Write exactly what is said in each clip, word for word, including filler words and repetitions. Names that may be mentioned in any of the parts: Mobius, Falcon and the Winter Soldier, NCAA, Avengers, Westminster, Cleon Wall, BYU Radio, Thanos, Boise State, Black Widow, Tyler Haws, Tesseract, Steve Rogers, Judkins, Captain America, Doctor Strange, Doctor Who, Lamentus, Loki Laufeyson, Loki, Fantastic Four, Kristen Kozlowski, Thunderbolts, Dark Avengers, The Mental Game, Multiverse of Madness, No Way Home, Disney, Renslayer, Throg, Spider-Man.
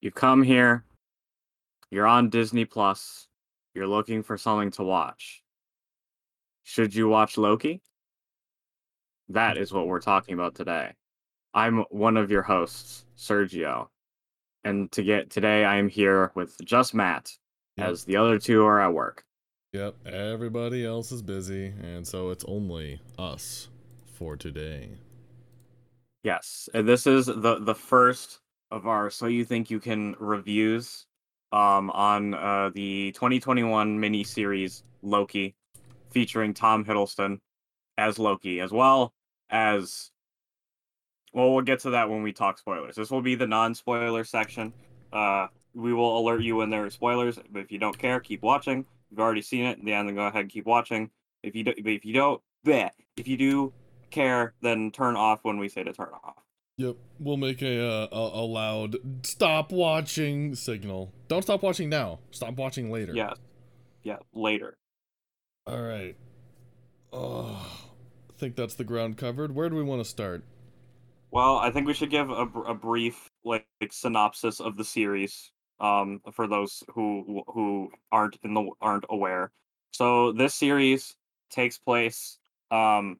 You come here, you're on Disney Plus, you're looking for something to watch. Should you watch Loki? That is what we're talking about today. I'm one of your hosts, Sergio. And to get today, I am here with just Matt, yep. as the other two are at work. Yep, everybody else is busy, and so it's only us for today. Yes, and this is the, the first of our So You Think You Can reviews um, on uh, the twenty twenty-one miniseries Loki, featuring Tom Hiddleston as Loki, as well as... Well, we'll get to that when we talk spoilers. This will be the non-spoiler section. Uh, we will alert you when there are spoilers, but if you don't care, keep watching. If you've already seen it, then go ahead and keep watching. If you do, if you don't, bleh. If you do care, then turn off when we say to turn off. Yep, we'll make a, a, a loud stop watching signal. Don't stop watching now. Stop watching later. Yeah, yeah, later. All right. Oh, I think that's the ground covered. Where do we want to start? Well, I think we should give a, a brief like, like synopsis of the series um, for those who who aren't in the aren't aware. So this series takes place. Um,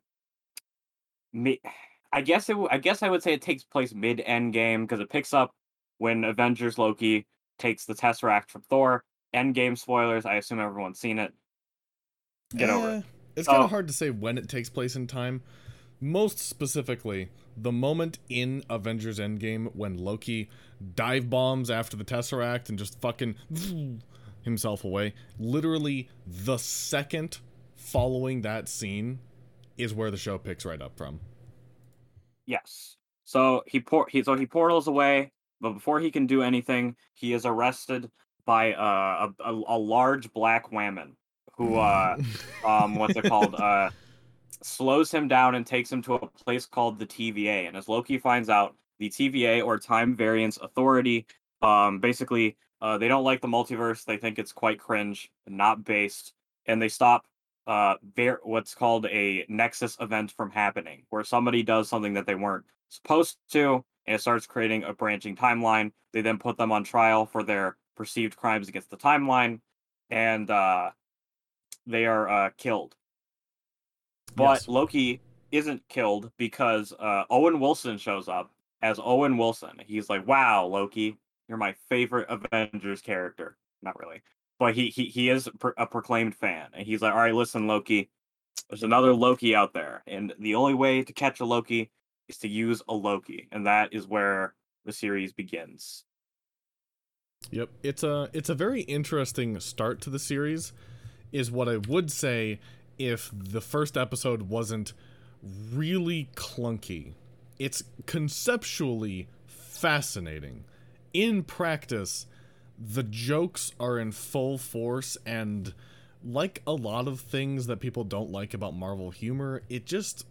mi- I guess it. I guess I would say it takes place mid Endgame because it picks up when Avengers Loki takes the Tesseract from Thor. Endgame spoilers. I assume everyone's seen it. Get eh, over it. It's so, kind of hard to say when it takes place in time. Most specifically, the moment in Avengers Endgame when Loki dive bombs after the Tesseract and just fucking himself away. Literally the second following that scene is where the show picks right up from. Yes. So he por- he so he portals away, but before he can do anything, he is arrested by uh, a, a a large black woman who uh um what's it called uh. slows him down and takes him to a place called the T V A. And as Loki finds out, the T V A, or Time Variance Authority, um, basically, uh, they don't like the multiverse. They think it's quite cringe, not based. And they stop uh, ver- what's called a Nexus event from happening, where somebody does something that they weren't supposed to, and it starts creating a branching timeline. They then put them on trial for their perceived crimes against the timeline, and uh, they are uh, killed. But yes. Loki isn't killed because uh, Owen Wilson shows up as Owen Wilson. He's like, wow, Loki, you're my favorite Avengers character. Not really. But he he, he is a proclaimed fan. And he's like, all right, listen, Loki, there's another Loki out there. And the only way to catch a Loki is to use a Loki. And that is where the series begins. Yep. It's a, it's a very interesting start to the series, is what I would say. If the first episode wasn't really clunky, it's conceptually fascinating. In practice, the jokes are in full force, and like a lot of things that people don't like about Marvel humor, it just...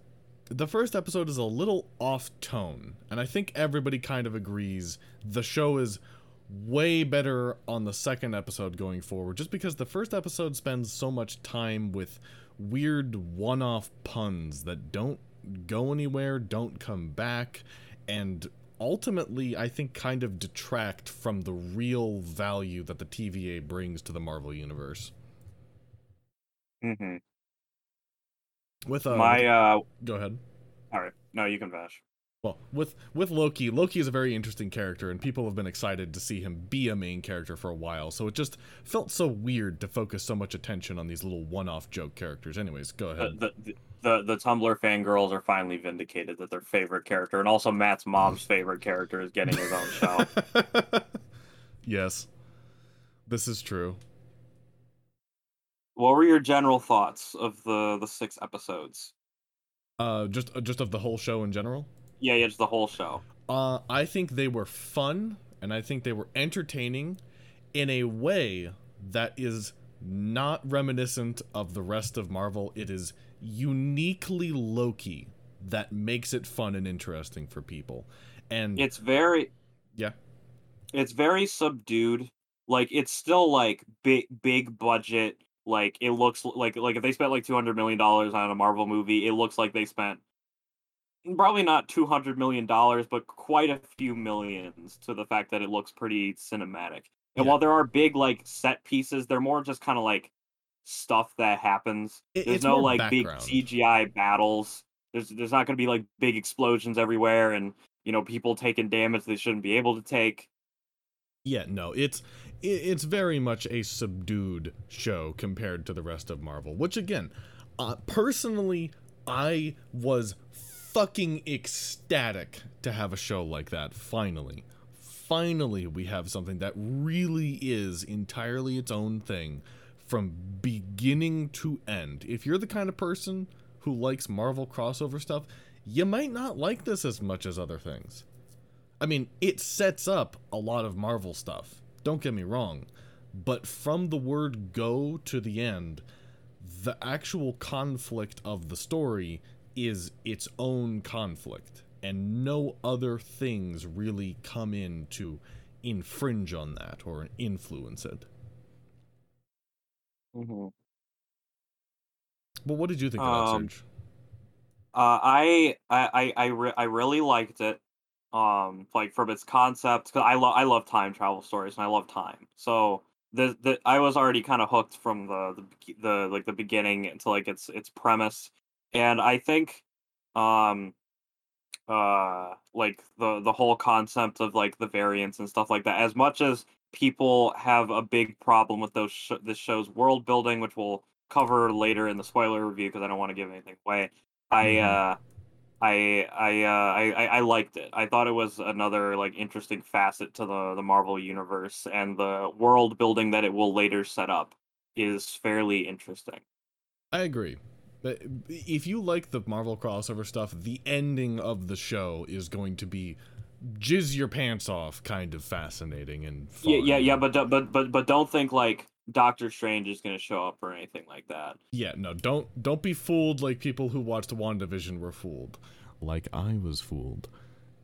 The first episode is a little off-tone, and I think everybody kind of agrees the show is way better on the second episode going forward, just because the first episode spends so much time with weird one-off puns that don't go anywhere, don't come back, and ultimately I think kind of detract from the real value that the T V A brings to the Marvel Universe. Mm-hmm. With uh, my uh, go ahead. All right, no, you can bash. Well, with with Loki, Loki is a very interesting character, and people have been excited to see him be a main character for a while, so it just felt so weird to focus so much attention on these little one-off joke characters. Anyways, go ahead. The the, the, the Tumblr fangirls are finally vindicated that their favorite character, and also Matt's mom's favorite character, is getting his own show. Yes. This is true. What were your general thoughts of the, the six episodes? Uh, just just of the whole show in general? Yeah, yeah, it's the whole show. Uh, I think they were fun, and I think they were entertaining in a way that is not reminiscent of the rest of Marvel. It is uniquely Loki that makes it fun and interesting for people. And it's very... Yeah. It's very subdued. Like, it's still, like, big, big budget. Like, it looks like... Like, if they spent, like, two hundred million dollars on a Marvel movie, it looks like they spent... probably not two hundred million dollars, but quite a few millions to the fact that it looks pretty cinematic. And yeah. while there are big, like, set pieces, they're more just kind of, like, stuff that happens. It, there's no, like, background. Big C G I battles. There's there's not going to be, like, big explosions everywhere and, you know, people taking damage they shouldn't be able to take. Yeah, no, it's it's very much a subdued show compared to the rest of Marvel, which, again, uh, personally, I was fucking ecstatic to have a show like that, finally. Finally, we have something that really is entirely its own thing from beginning to end. If you're the kind of person who likes Marvel crossover stuff, you might not like this as much as other things. I mean, it sets up a lot of Marvel stuff, don't get me wrong, but from the word go to the end, the actual conflict of the story is its own conflict. And no other things really come in to infringe on that or influence it. Mm-hmm. Well, what did you think of um, that, Serge? Uh, I I I re- I really liked it. Um, like from its concept, because I love I love time travel stories and I love time. So the the I was already kind of hooked from the, the the like the beginning into like its its premise, and I think, um. uh like the the whole concept of like the variants and stuff like that, as much as people have a big problem with those sh- this show's world building, which we'll cover later in the spoiler review because I don't want to give anything away, I uh I I uh I, I I liked it. I thought it was another like interesting facet to the the Marvel universe, and the world building that it will later set up is fairly interesting. I agree. If you like the Marvel crossover stuff, the ending of the show is going to be jizz your pants off kind of fascinating and fun. Yeah, yeah, yeah, but but but but don't think like Doctor Strange is going to show up or anything like that. Yeah, no, don't don't be fooled like people who watched WandaVision were fooled, like I was fooled.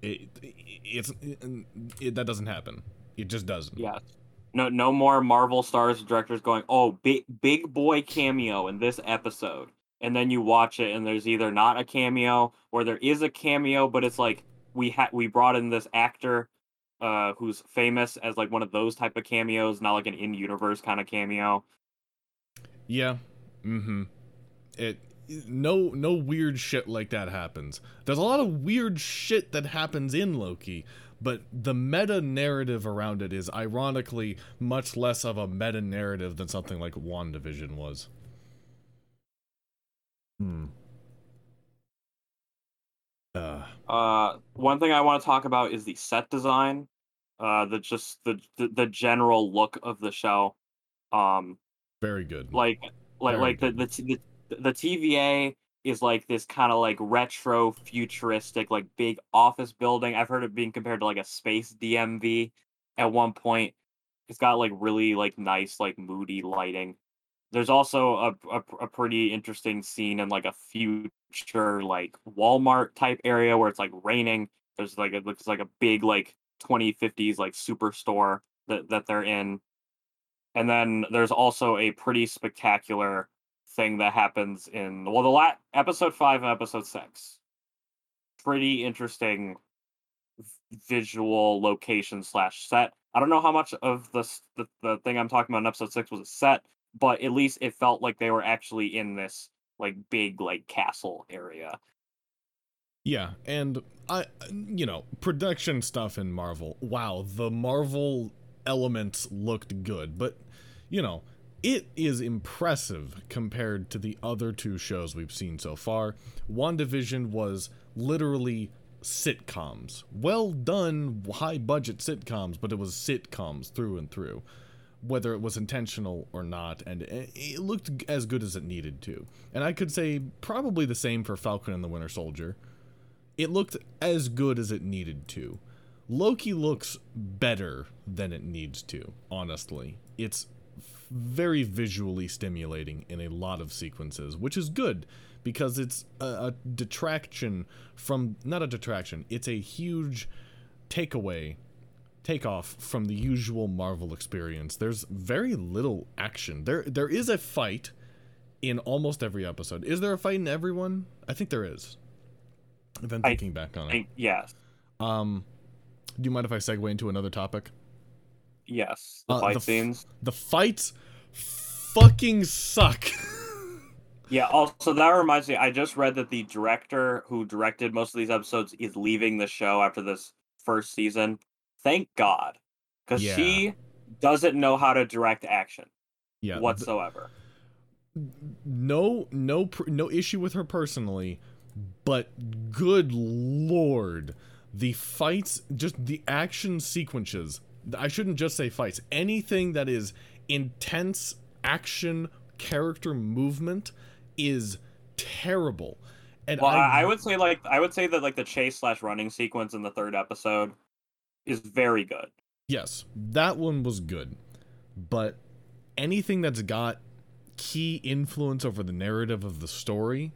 It, it it's it, it, that doesn't happen. It just doesn't. Yeah. No, no more Marvel stars and directors going, "Oh, big big boy cameo in this episode." And then you watch it, and there's either not a cameo, or there is a cameo, but it's like we ha- we brought in this actor uh, who's famous as like one of those type of cameos, not like an in-universe kind of cameo. Yeah, mm-hmm. It no no weird shit like that happens. There's a lot of weird shit that happens in Loki, but the meta narrative around it is ironically much less of a meta narrative than something like WandaVision was. Hmm. Uh. uh one thing I want to talk about is the set design, uh the just the the, the general look of the show. Um very good. Like like very like the, the the the T V A is like this kind of like retro futuristic like big office building. I've heard it being compared to like a space D M V at one point. It's got like really like nice like moody lighting. There's also a, a a pretty interesting scene in like a future like Walmart type area where it's like raining. There's like it looks like a big like twenty fifties like superstore that, that they're in. And then there's also a pretty spectacular thing that happens in well the la- episode five and episode six. Pretty interesting visual location slash set. I don't know how much of the, the the thing I'm talking about in episode six was a set. But at least it felt like they were actually in this like big like castle area. Yeah, and I, you know, production stuff in Marvel. Wow, the Marvel elements looked good, but you know, it is impressive compared to the other two shows we've seen so far. WandaVision was literally sitcoms. Well done, high budget sitcoms, but it was sitcoms through and through, whether it was intentional or not, and it looked as good as it needed to. And I could say probably the same for Falcon and the Winter Soldier. It looked as good as it needed to. Loki looks better than it needs to, honestly. It's very visually stimulating in a lot of sequences, which is good because it's a, a detraction from, not a detraction, it's a huge takeaway Take off from the usual Marvel experience. There's very little action. There, there is a fight in almost every episode. Is there a fight in every one? I think there is. If I'm thinking I, back on it. I, yes. Um, do you mind if I segue into another topic? Yes. The uh, fight the, scenes. The fights fucking suck. Yeah, also, that reminds me, I just read that the director who directed most of these episodes is leaving the show after this first season. Thank God. Because yeah. she doesn't know how to direct action yeah, whatsoever. The, no, no, no issue with her personally, but good Lord, the fights, just the action sequences. I shouldn't just say fights. Anything that is intense action, character movement is terrible. And well, I, I would say like I would say that like the chase slash running sequence in the third episode is very good. Yes, that one was good, but anything that's got key influence over the narrative of the story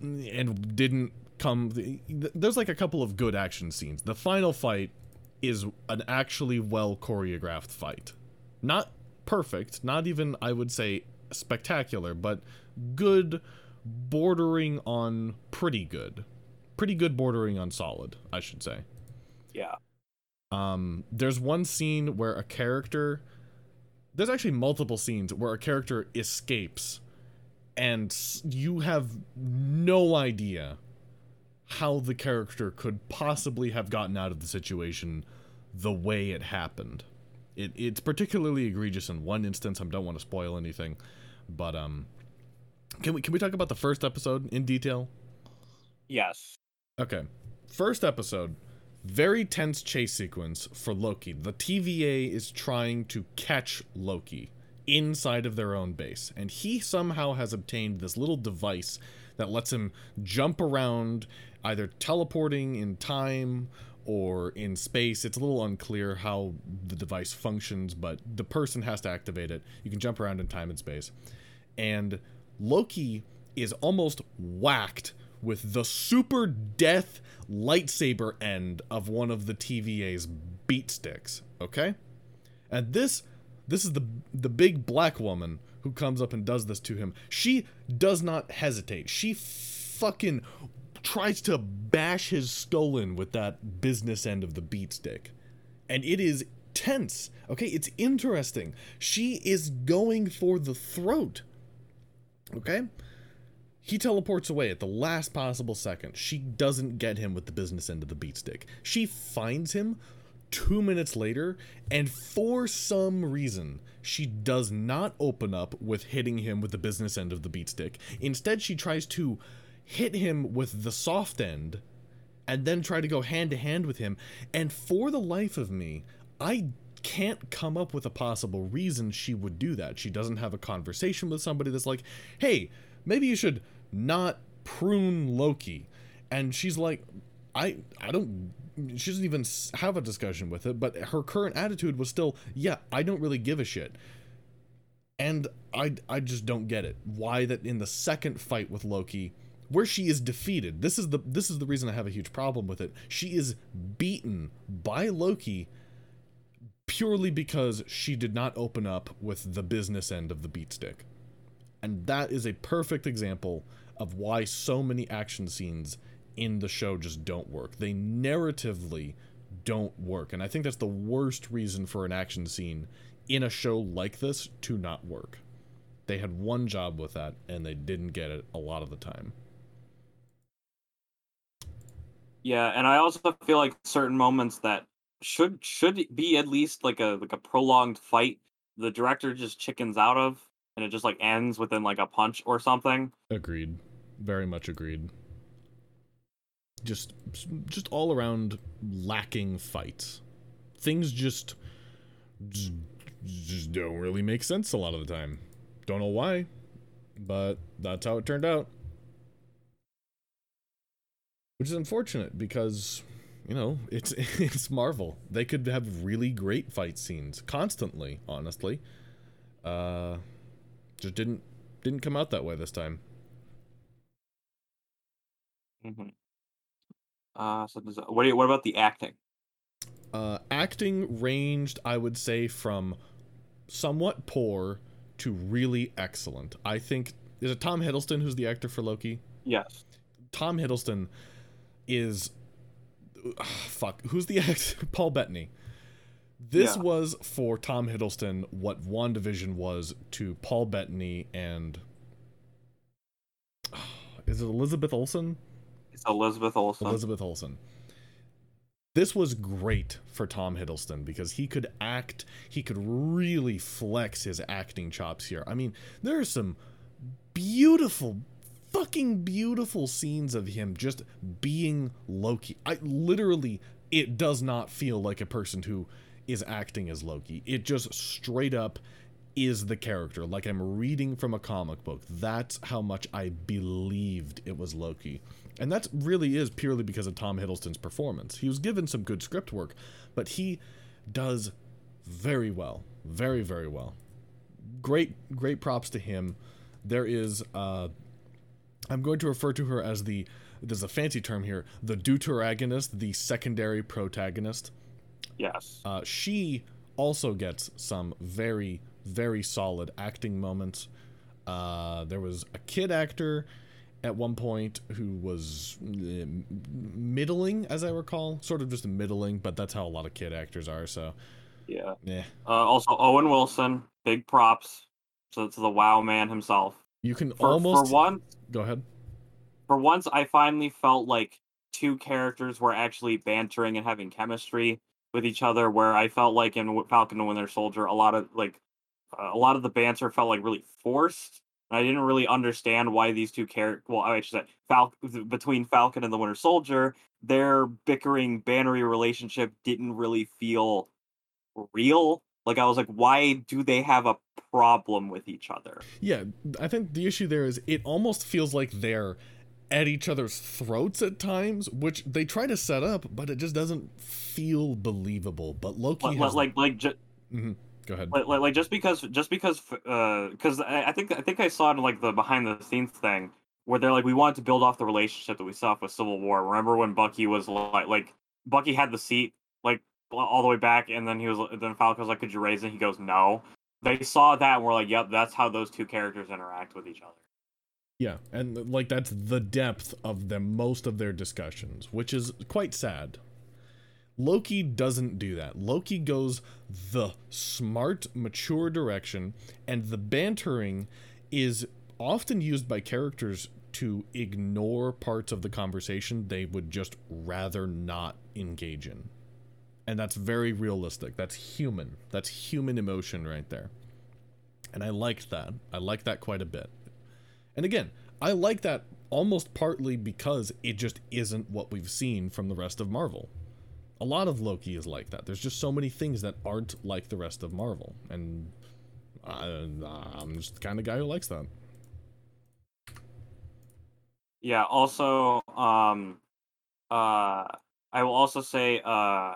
and didn't come. There's like a couple of good action scenes. The final fight is an actually well choreographed fight, not perfect, not even I would say spectacular, but good, bordering on pretty good, pretty good, bordering on solid, I should say. Yeah. Um, there's one scene where a character, there's actually multiple scenes where a character escapes, and you have no idea how the character could possibly have gotten out of the situation the way it happened. It it's particularly egregious in one instance. I don't want to spoil anything, but um, can we can we talk about the first episode in detail? Yes. Okay. First episode. Very tense chase sequence for Loki. The T V A is trying to catch Loki inside of their own base, and he somehow has obtained this little device that lets him jump around, either teleporting in time or in space. It's a little unclear how the device functions, but the person has to activate it. You can jump around in time and space. And Loki is almost whacked with the super death lightsaber end of one of the T V A's beat sticks, okay? And this this is the the big black woman who comes up and does this to him. She does not hesitate. She fucking tries to bash his skull in with that business end of the beat stick. And it is tense, okay? It's interesting. She is going for the throat, okay? He teleports away at the last possible second. She doesn't get him with the business end of the beat stick. She finds him two minutes later, and for some reason, she does not open up with hitting him with the business end of the beat stick. Instead, she tries to hit him with the soft end and then try to go hand to hand with him. And for the life of me, I can't come up with a possible reason she would do that. She doesn't have a conversation with somebody that's like, hey, maybe you should not prune Loki. And she's like, I I don't, she doesn't even have a discussion with it, but her current attitude was still, yeah, I don't really give a shit. And I, I just don't get it. Why that in the second fight with Loki, where she is defeated, this is the this is the reason I have a huge problem with it. She is beaten by Loki purely because she did not open up with the business end of the beat stick. And that is a perfect example of why so many action scenes in the show just don't work. They narratively don't work. And I think that's the worst reason for an action scene in a show like this to not work. They had one job with that, and they didn't get it a lot of the time. Yeah, and I also feel like certain moments that should should be at least like a like a prolonged fight, the director just chickens out of. And it just, like, ends within, like, a punch or something. Agreed. Very much agreed. Just just all around lacking fights. Things just, just just don't really make sense a lot of the time. Don't know why, but that's how it turned out. Which is unfortunate because, you know, it's it's Marvel. They could have really great fight scenes constantly, honestly. Uh... Just didn't didn't come out that way this time. Mm-hmm. Uh, so does, what do you, what about the acting? Uh, acting ranged, I would say, from somewhat poor to really excellent. I think is it Tom Hiddleston who's the actor for Loki? Yes. Tom Hiddleston is ugh, fuck. Who's the ex? Paul Bettany. This yeah. was for Tom Hiddleston what WandaVision was to Paul Bettany and oh, is it Elizabeth Olsen? It's Elizabeth Olsen. Elizabeth Olsen. This was great for Tom Hiddleston because he could act. He could really flex his acting chops here. I mean, there are some beautiful, fucking beautiful scenes of him just being Loki. I literally, it does not feel like a person who is acting as Loki. It just straight up is the character, like I'm reading from a comic book. That's how much I believed it was Loki. And that really is purely because of Tom Hiddleston's performance. He was given some good script work, but he does very well. Very, very well. Great, great props to him. There is, uh, I'm going to refer to her as the, there's a fancy term here, the deuteragonist, the secondary protagonist. Yes. Uh, she also gets some very, very solid acting moments. Uh, there was a kid actor at one point who was middling, as I recall, sort of just middling, but that's how a lot of kid actors are. So, yeah. yeah. Uh, also, Owen Wilson, big props to, to the Wow Man himself. You can for, almost for once. Go ahead. For once, I finally felt like two characters were actually bantering and having chemistry with each other. Where I felt like in Falcon and Winter Soldier, a lot of like uh, a lot of the banter felt like really forced. I didn't really understand why these two characters, well, I should say, Fal- between Falcon and the Winter Soldier, their bickering, bannery relationship didn't really feel real. Like, I was like, why do they have a problem with each other? Yeah, I think the issue there is it almost feels like they're at each other's throats at times, which they try to set up, but it just doesn't feel believable. But Loki like, has... Like, like, just... Mm-hmm. Go ahead. Like, like, just because, just because, because uh, I, I think, I think I saw it in, like, the behind-the-scenes thing where they're like, we wanted to build off the relationship that we saw with Civil War. Remember when Bucky was like, like Bucky had the seat like all the way back, and then he was, then Falcon was like, could you raise it? He goes, no. They saw that and were like, yep, that's how those two characters interact with each other. Yeah, and like that's the depth of them, most of their discussions, which is quite sad. Loki doesn't do that. Loki goes the smart, mature direction, and the bantering is often used by characters to ignore parts of the conversation they would just rather not engage in. And that's very realistic. That's human. That's human emotion right there. And I liked that. I liked that quite a bit. And again, I like that almost partly because it just isn't what we've seen from the rest of Marvel. A lot of Loki is like that. There's just so many things that aren't like the rest of Marvel. And I, I'm just the kind of guy who likes that. Yeah, also, um, uh, I will also say uh,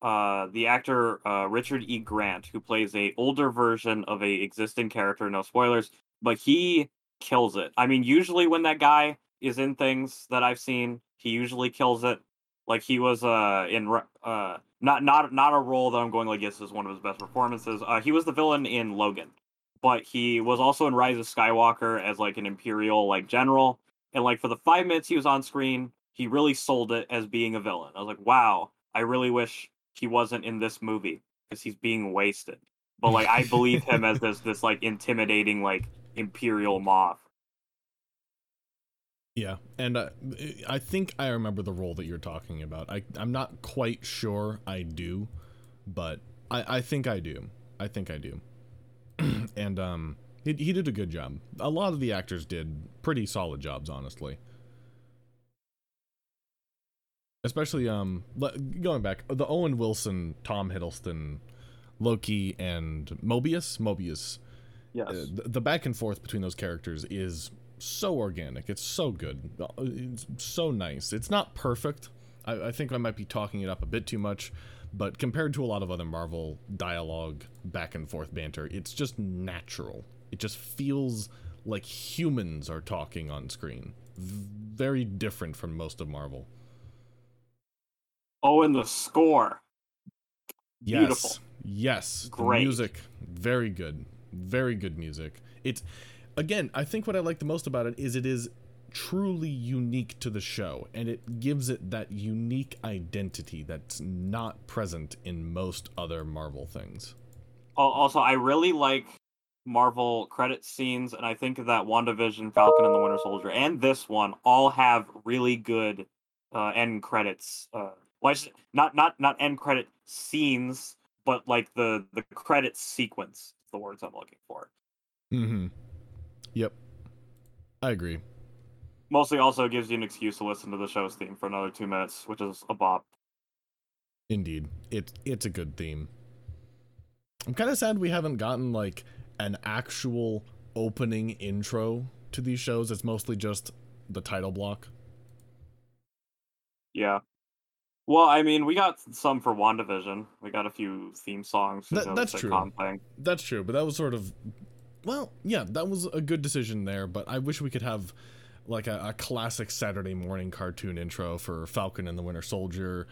uh, the actor uh, Richard E. Grant, who plays a older version of a existing character, no spoilers, but he kills it. I mean, usually when that guy is in things that I've seen, he usually kills it. Like, he was uh in uh not not not a role that I'm going like yes, this is one of his best performances. Uh, he was the villain in Logan, but he was also in Rise of Skywalker as like an Imperial like general. And like for the five minutes he was on screen, he really sold it as being a villain. I was like, wow, I really wish he wasn't in this movie because he's being wasted. But like I believe him as this this like intimidating like Imperial mob. Yeah, and uh, I think I remember the role that you're talking about. I, I'm not quite sure I do, but I, I think I do. I think I do. And um, he, he did a good job. A lot of the actors did pretty solid jobs, honestly. Especially um, going back, the Owen Wilson, Tom Hiddleston, Loki, and Mobius. Mobius. Yes. Uh, the, the back and forth between those characters is... so organic. It's so good. It's so nice. It's not perfect. I, I think I might be talking it up a bit too much, but compared to a lot of other Marvel dialogue, back and forth banter, it's just natural. It just feels like humans are talking on screen. Very different from most of Marvel. Oh, and the score. Yes. Beautiful. Yes. Great. The music. Very good. Very good music. It's... Again, I think what I like the most about it is it is truly unique to the show, and it gives it that unique identity that's not present in most other Marvel things. Also, I really like Marvel credit scenes, and I think that WandaVision, Falcon and the Winter Soldier, and this one all have really good uh, end credits. Uh, well, not not not end credit scenes, but like the the credit sequence. The words I'm looking for. Mm-hmm. Yep, I agree. Mostly, also gives you an excuse to listen to the show's theme for another two minutes, which is a bop. Indeed, it's it's a good theme. I'm kind of sad we haven't gotten like an actual opening intro to these shows. It's mostly just the title block. Yeah. Well, I mean, we got some for WandaVision. We got a few theme songs. That, know, that's true. Thing. That's true. But that was sort of, well, yeah, that was a good decision there. But I wish we could have like a, a classic Saturday morning cartoon intro for Falcon and the Winter Soldier,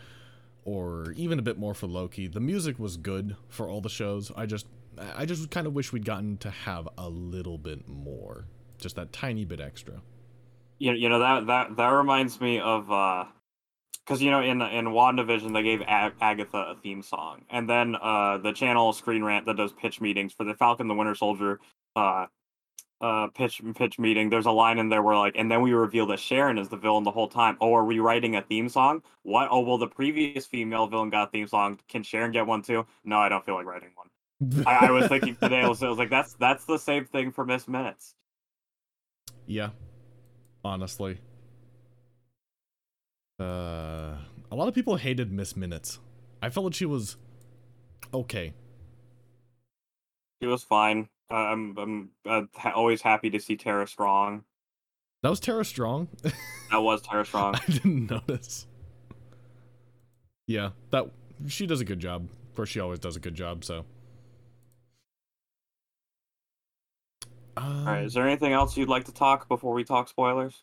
or even a bit more for Loki. The music was good for all the shows. I just, I just kind of wish we'd gotten to have a little bit more, just that tiny bit extra. You, you know, that that that reminds me of. Uh... Because, you know, in in WandaVision, they gave Ag- Agatha a theme song. And then uh, the channel Screen Rant that does pitch meetings for the Falcon the Winter Soldier uh, uh, pitch pitch meeting, there's a line in there where, like, and then we reveal that Sharon is the villain the whole time. Oh, are we writing a theme song? What? Oh, well, the previous female villain got a theme song. Can Sharon get one, too? No, I don't feel like writing one. I, I was thinking today, I was, I was like, that's, that's the same thing for Miss Minutes. Yeah, honestly. Uh, a lot of people hated Miss Minutes. I felt like she was okay. She was fine. Uh, I'm I'm uh, ha- always happy to see Tara Strong. That was Tara Strong? That was Tara Strong. I didn't notice. Yeah, that she does a good job. Of course, she always does a good job. So, um, all right. Is there anything else you'd like to talk before we talk spoilers?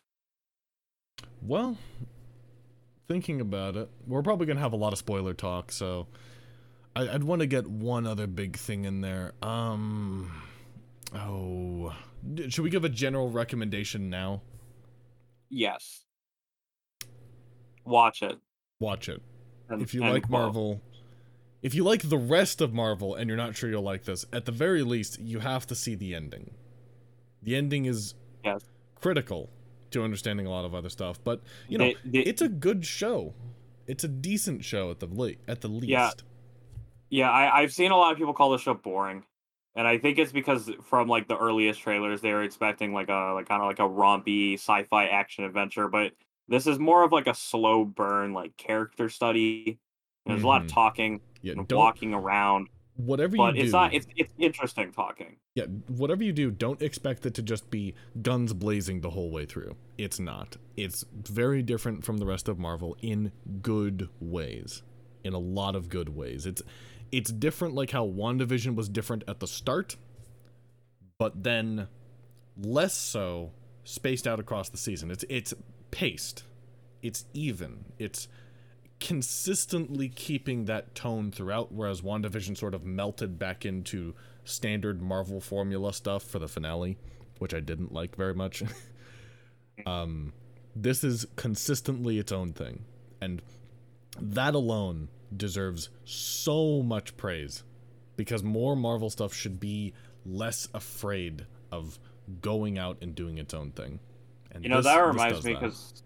Well. Thinking about it, we're probably gonna have a lot of spoiler talk, so I, I'd want to get one other big thing in there. Um, oh, should we give a general recommendation now? Yes. Watch it. Watch it. And, if you like quote. Marvel, if you like the rest of Marvel, and you're not sure you'll like this, at the very least, you have to see the ending. The ending is yes. critical. To understanding a lot of other stuff, but you know, they, they, it's a good show. It's a decent show at the le- at the least. Yeah, yeah. I, I've seen a lot of people call this show boring, and I think it's because from like the earliest trailers, they were expecting like a like kind of like a rompy sci-fi action adventure, but this is more of like a slow burn, like character study. There's mm-hmm. a lot of talking, yeah, and walking around. Whatever you but do, it's not. It's it's interesting talking. Yeah, whatever you do, don't expect it to just be guns blazing the whole way through. It's not. It's very different from the rest of Marvel in good ways, in a lot of good ways. It's it's different, like how WandaVision was different at the start, but then less so, spaced out across the season. It's it's paced, it's even, it's. Consistently keeping that tone throughout, whereas WandaVision sort of melted back into standard Marvel formula stuff for the finale, which I didn't like very much. um, this is consistently its own thing, and that alone deserves so much praise, because more Marvel stuff should be less afraid of going out and doing its own thing. And you know, this, that reminds me, because...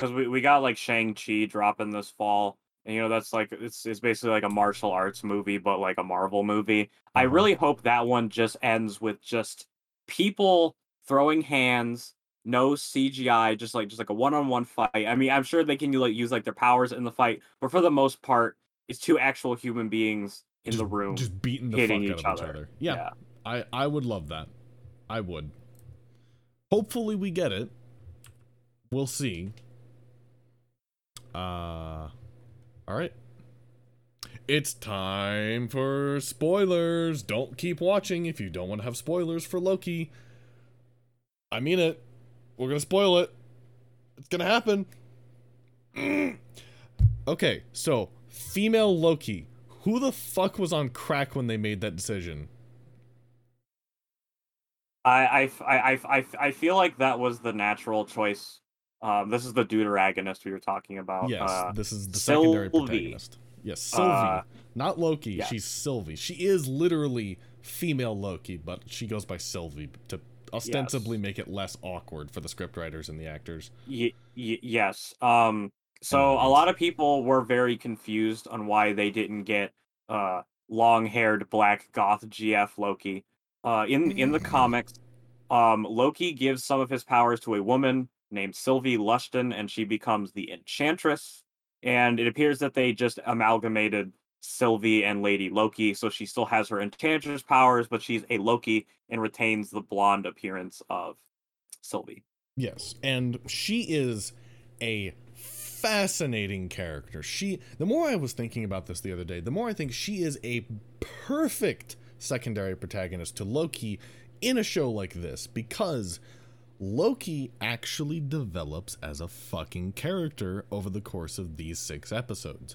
Because we, we got, like, Shang-Chi dropping this fall. And, you know, that's, like, it's it's basically, like, a martial arts movie, but, like, a Marvel movie. Mm-hmm. I really hope that one just ends with just people throwing hands, no C G I, just, like, just like a one-on-one fight. I mean, I'm sure they can, like, use, like, their powers in the fight, but for the most part, it's two actual human beings in just, the room. Just beating the hitting fuck each out of other. each other. Yeah, yeah. I, I would love that. I would. Hopefully we get it. We'll see. Uh, all right. It's time for spoilers. Don't keep watching if you don't want to have spoilers for Loki. I mean it. We're going to spoil it. It's going to happen. Mm. Okay, so female Loki. Who the fuck was on crack when they made that decision? I I I I I feel like that was the natural choice. Um, this is the deuteragonist we were talking about. Yes, uh, this is the secondary Sylvie. protagonist. Yes, Sylvie, uh, not Loki. Yeah. She's Sylvie. She is literally female Loki, but she goes by Sylvie to ostensibly yes. make it less awkward for the scriptwriters and the actors. Y- y- yes. Um. So a lot of people were very confused on why they didn't get uh long-haired black goth G F Loki. Uh, in in the comics, um, Loki gives some of his powers to a woman named Sylvie Lushton, and she becomes the Enchantress. And it appears that they just amalgamated Sylvie and Lady Loki, so she still has her Enchantress powers, but she's a Loki and retains the blonde appearance of Sylvie. Yes, and she is a fascinating character. She, the more I was thinking about this the other day, the more I think she is a perfect secondary protagonist to Loki in a show like this, because Loki actually develops as a fucking character over the course of these six episodes,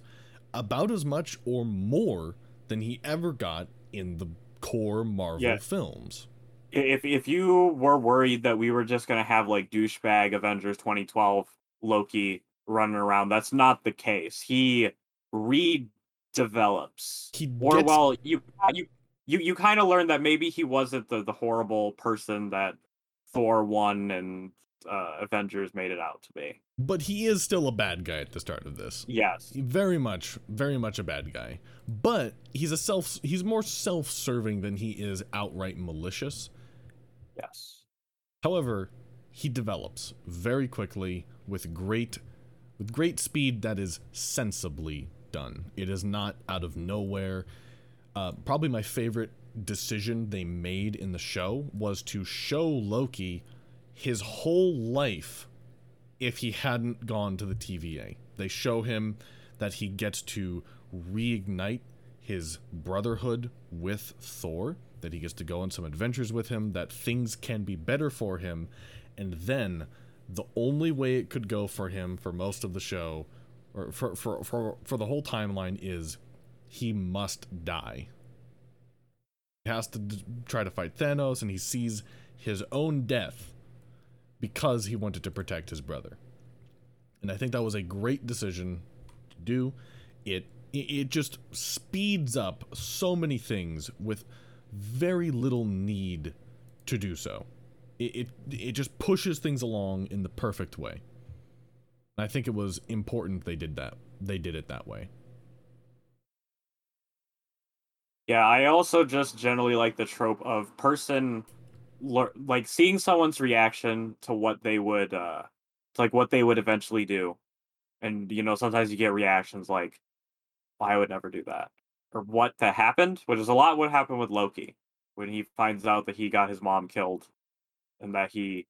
about as much or more than he ever got in the core Marvel yeah. films. If if you were worried that we were just going to have like douchebag Avengers twenty twelve Loki running around, that's not the case. He redevelops. He or gets... well, you you you, you kind of learned that maybe he wasn't the, the horrible person that Thor one and uh, Avengers made it out to be. But he is still a bad guy at the start of this. Yes. Very much, very much a bad guy. But he's a self he's more self-serving than he is outright malicious. Yes. However, he develops very quickly with great with great speed that is sensibly done. It is not out of nowhere. Uh, probably my favorite decision they made in the show was to show Loki his whole life if he hadn't gone to the T V A. They show him that he gets to reignite his brotherhood with Thor, that he gets to go on some adventures with him, that things can be better for him, and then the only way it could go for him for most of the show, or for for for, for the whole timeline, is he must die. He has to try to fight Thanos, and he sees his own death because he wanted to protect his brother. And I think that was a great decision to do. It it just speeds up so many things with very little need to do so. It it, it just pushes things along in the perfect way. And I think it was important they did that. They did it that way. Yeah, I also just generally like the trope of person, like seeing someone's reaction to what they would, uh, to like what they would eventually do, and you know sometimes you get reactions like, well, "I would never do that," or "What that happened," which is a lot what happened with Loki when he finds out that he got his mom killed, and that he,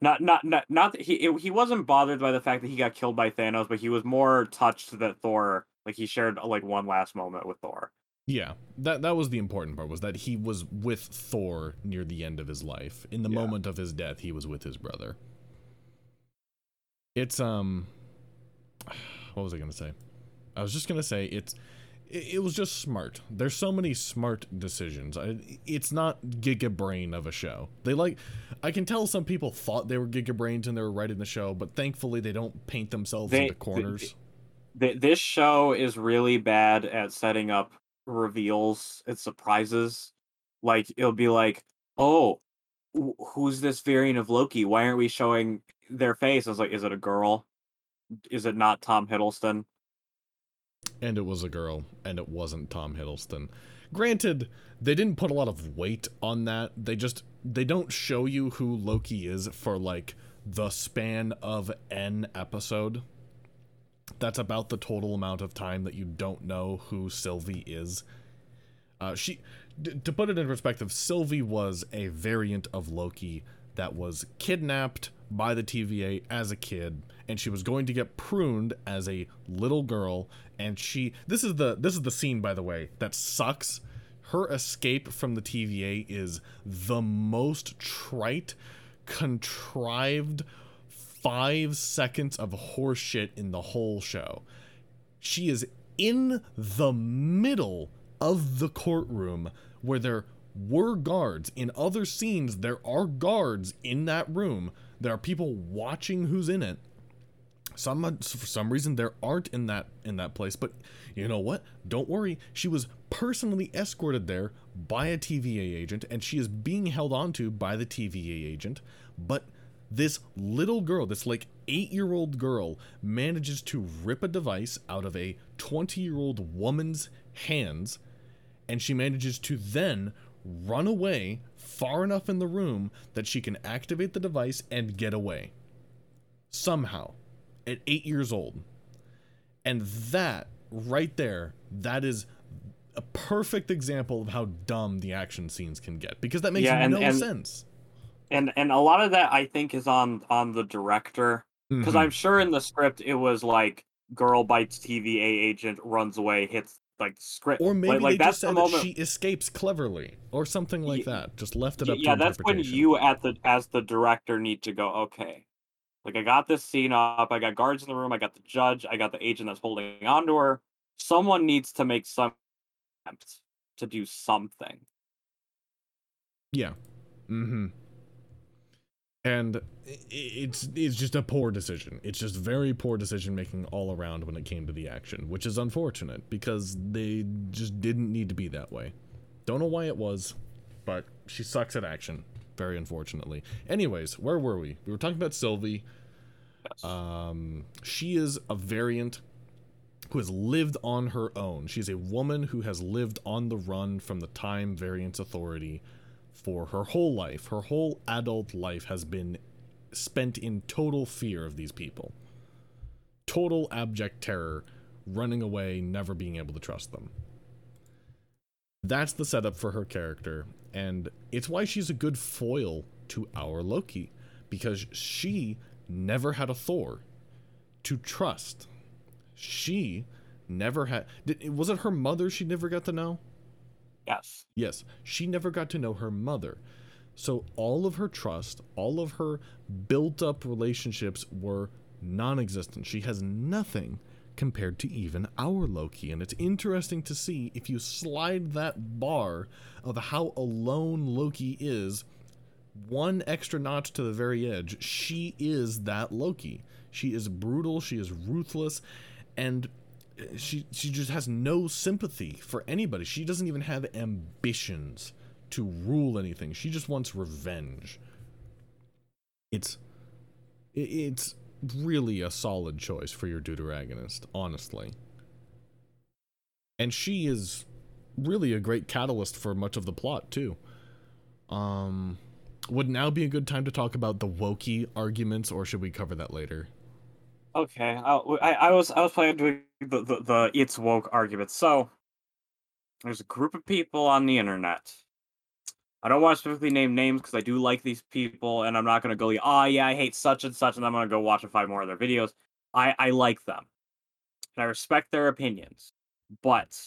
not not not not that he it, he wasn't bothered by the fact that he got killed by Thanos, but he was more touched that Thor, like he shared like one last moment with Thor. Yeah, that that was the important part, was that he was with Thor near the end of his life. In the yeah. moment of his death, he was with his brother. It's, um, what was I going to say? I was just going to say it's, it, it was just smart. There's so many smart decisions. I, it's not giga-brain of a show. They like, I can tell some people thought they were giga-brains and they were right in the show, but thankfully they don't paint themselves they, into corners. They, they, this show is really bad at setting up reveals and surprises. Like it'll be like, oh, who's this variant of Loki? Why aren't we showing their face? I was like, is it a girl? Is it not Tom Hiddleston? And it was a girl, and it wasn't Tom Hiddleston. Granted, they didn't put a lot of weight on that. They just they don't show you who Loki is for like the span of an episode. That's about the total amount of time that you don't know who Sylvie is. Uh, she, d- to put it in perspective, Sylvie was a variant of Loki that was kidnapped by the T V A as a kid, and she was going to get pruned as a little girl. And she, this is the this is the scene, by the way, that sucks. Her escape from the T V A is the most trite, contrived Five seconds of horseshit in the whole show. She is in the middle of the courtroom where they're were guards. In other scenes, there are guards in that room. There are people watching who's in it. Some, for some reason, there aren't in that in that place. But you know what? Don't worry. She was personally escorted there by a T V A agent, and she is being held onto by the T V A agent. But this little girl, this like eight-year-old girl, manages to rip a device out of a twenty-year-old woman's hands, and she manages to then run away far enough in the room that she can activate the device and get away. Somehow. At eight years old. And that, right there, that is a perfect example of how dumb the action scenes can get. Because that makes yeah, and, no and, sense. And and a lot of that, I think, is on, on the director. Because mm-hmm. I'm sure in the script, it was like, girl bites T V A agent, runs away, hits like script. Or maybe like, like, they that's just said the moment... that she escapes cleverly. Or something like yeah, that. Just left it up yeah, to yeah, interpretation. Yeah, that's when you, at the as the director, need to go, okay. Like, I got this scene up, I got guards in the room, I got the judge, I got the agent that's holding on to her. Someone needs to make some attempt to do something. Yeah. Mm-hmm. And it's it's just a poor decision. It's just very poor decision-making all around when it came to the action, which is unfortunate, because they just didn't need to be that way. Don't know why it was, but she sucks at action. Very unfortunately. Anyways, where were we? We were talking about Sylvie. Yes. Um, she is a variant who has lived on her own. She's a woman who has lived on the run from the Time Variance Authority for her whole life. Her whole adult life has been spent in total fear of these people. Total abject terror, running away, never being able to trust them. That's the setup for her character, and it's why she's a good foil to our Loki, because she never had a Thor to trust. She never had... Did, was it her mother she never got to know? Yes. Yes, she never got to know her mother. So all of her trust, all of her built-up relationships were non-existent. She has nothing compared to even our Loki, and it's interesting to see if you slide that bar of how alone Loki is one extra notch to the very edge. She is that Loki. She is brutal, she is ruthless, and she she just has no sympathy for anybody. She doesn't even have ambitions to rule anything. She just wants revenge. It's it's really a solid choice for your deuteragonist, honestly. And she is really a great catalyst for much of the plot, too. Um, would now be a good time to talk about the Wokey arguments, or should we cover that later? Okay, I, I, I was I was planning on doing the, the, the it's woke argument. So, there's a group of people on the internet. I don't want to specifically name names because I do like these people, and I'm not going to go, oh, yeah, I hate such and such, and I'm going to go watch and find more of their videos. I, I like them, and I respect their opinions, but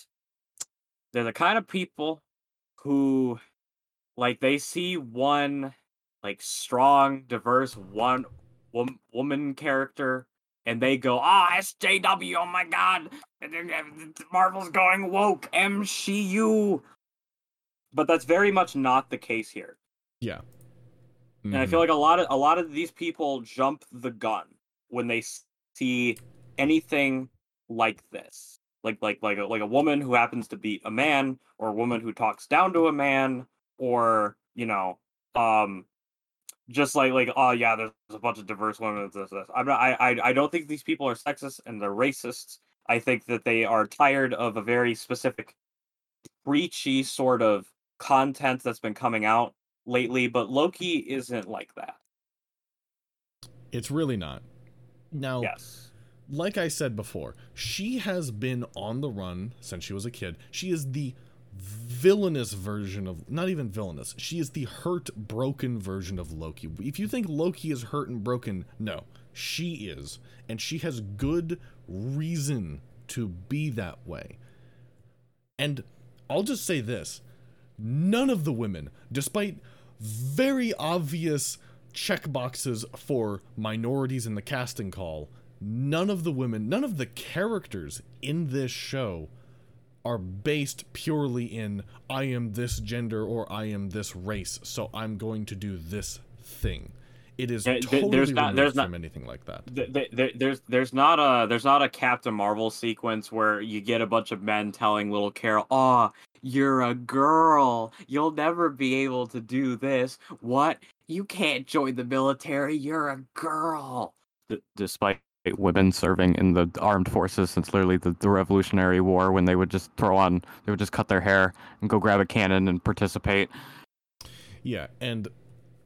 they're the kind of people who, like, they see one, like, strong, diverse, one wom- woman character, and they go, ah, oh, S J W, oh my god, Marvel's going woke, M C U. But that's very much not the case here. Yeah. Mm-hmm. And I feel like a lot of a lot of these people jump the gun when they see anything like this. Like like like a, like a woman who happens to beat a man, or a woman who talks down to a man, or, you know, um just like like oh yeah, there's a bunch of diverse women. This, this. I'm not, I I I don't think these people are sexist and they're racists. I think that they are tired of a very specific preachy sort of content that's been coming out lately, but Loki isn't like that. It's really not. Now, yes. Like I said before, she has been on the run since she was a kid. She is the villainous version of, not even villainous, she is the hurt, broken version of Loki. If you think Loki is hurt and broken, no, she is. And she has good reason to be that way. And I'll just say this. None of the women, despite very obvious checkboxes for minorities in the casting call, none of the women, none of the characters in this show are based purely in I am this gender or I am this race, so I'm going to do this thing. It is there, totally there's not, there's not, from anything like that. There, there, there's there's not a there's not a Captain Marvel sequence where you get a bunch of men telling little Carol, "Oh, you're a girl. You'll never be able to do this. What? You can't join the military. You're a girl." D- despite women serving in the armed forces since literally the, the Revolutionary War, when they would just throw on, they would just cut their hair and go grab a cannon and participate. Yeah, and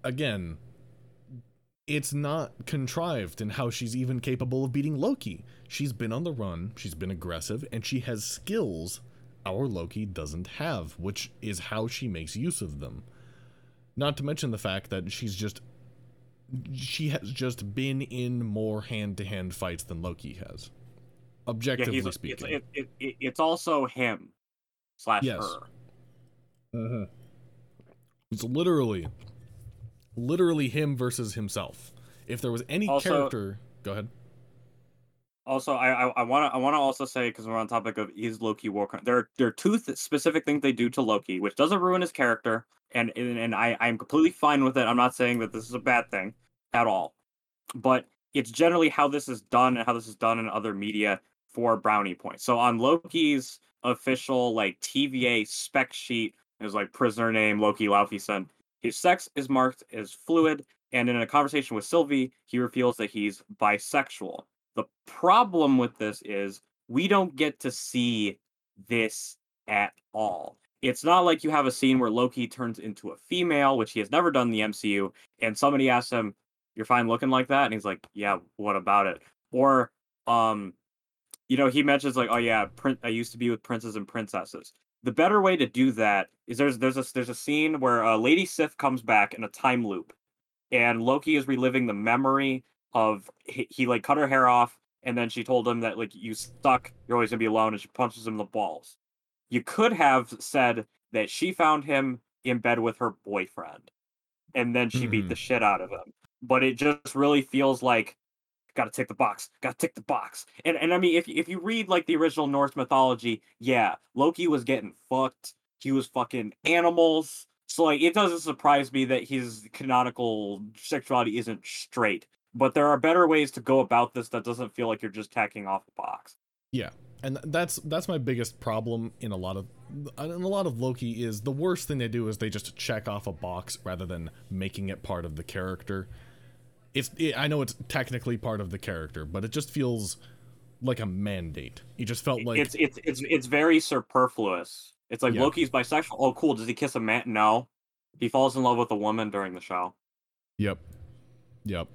again, it's not contrived in how she's even capable of beating Loki. She's been on the run, she's been aggressive, and she has skills our Loki doesn't have, which is how she makes use of them. Not to mention the fact that she's just she has just been in more hand-to-hand fights than Loki has, objectively yeah, speaking. It's, it, it, it's also him slash yes. her. Uh-huh. It's literally, literally him versus himself. If there was any also, character, go ahead. Also, I I want to I want to also say, because we're on topic of is Loki war. There there are two th- specific things they do to Loki, which doesn't ruin his character, and and, and I I'm completely fine with it. I'm not saying that this is a bad thing at all, but it's generally how this is done and how this is done in other media for brownie points. So on Loki's official like T V A spec sheet, it was like prisoner name Loki Laufeyson. His sex is marked as fluid, and in a conversation with Sylvie, he reveals that he's bisexual. The problem with this is we don't get to see this at all. It's not like you have a scene where Loki turns into a female, which he has never done in the M C U, and somebody asks him, "You're fine looking like that?" And he's like, "Yeah, what about it?" Or, um, you know, he mentions like, "Oh yeah, prin- I used to be with princes and princesses." The better way to do that is there's there's a there's a scene where uh, Lady Sif comes back in a time loop, and Loki is reliving the memory of he, he like cut her hair off, and then she told him that like you suck, you're always gonna be alone, and she punches him in the balls. You could have said that she found him in bed with her boyfriend, and then she mm-hmm. beat the shit out of him. But it just really feels like gotta tick the box, gotta tick the box. And and I mean, if if you read like the original Norse mythology, yeah, Loki was getting fucked. He was fucking animals. So like, it doesn't surprise me that his canonical sexuality isn't straight. But there are better ways to go about this that doesn't feel like you're just tacking off a box. Yeah, and that's that's my biggest problem in a lot of in a lot of Loki is the worst thing they do is they just check off a box rather than making it part of the character. It's it, I know it's technically part of the character, but it just feels like a mandate. It just felt like it's it's it's it's very superfluous. It's like yeah. Loki's bisexual. Oh, cool. Does he kiss a man? No, he falls in love with a woman during the show. Yep, yep.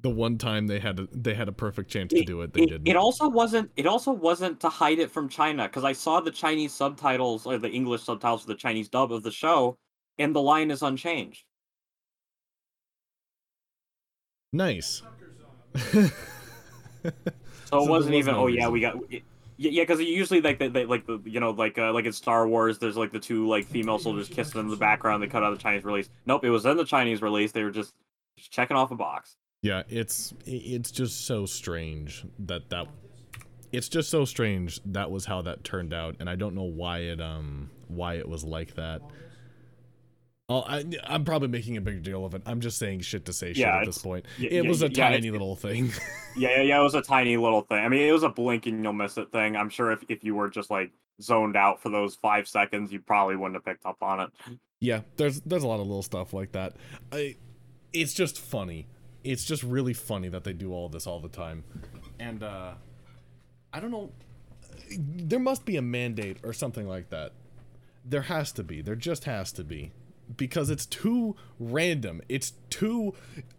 The one time they had a, they had a perfect chance to do it, they it, didn't. It also wasn't it also wasn't to hide it from China, because I saw the Chinese subtitles or the English subtitles for the Chinese dub of the show, and the line is unchanged. Nice. So it so wasn't even. Oh yeah, we got. It, yeah, because usually like they, they like the you know like uh, like in Star Wars, there's like the two like female soldiers kissing in the background. They cut out the Chinese release. Nope, it was in the Chinese release. They were just checking off a box. Yeah, it's it's just so strange that that. It's just so strange that was how that turned out, and I don't know why it um why it was like that. Oh, I, I'm probably making a big deal of it. I'm just saying shit to say shit yeah, at this point. Yeah, it was a yeah, tiny little thing. yeah, yeah, it was a tiny little thing. I mean, it was a blink and you'll miss it thing. I'm sure if, if you were just like zoned out for those five seconds, you probably wouldn't have picked up on it. Yeah, there's there's a lot of little stuff like that. I, it's just funny. It's just really funny that they do all this all the time. And uh, I don't know. There must be a mandate or something like that. There has to be. There just has to be. Because it's too random. It's too,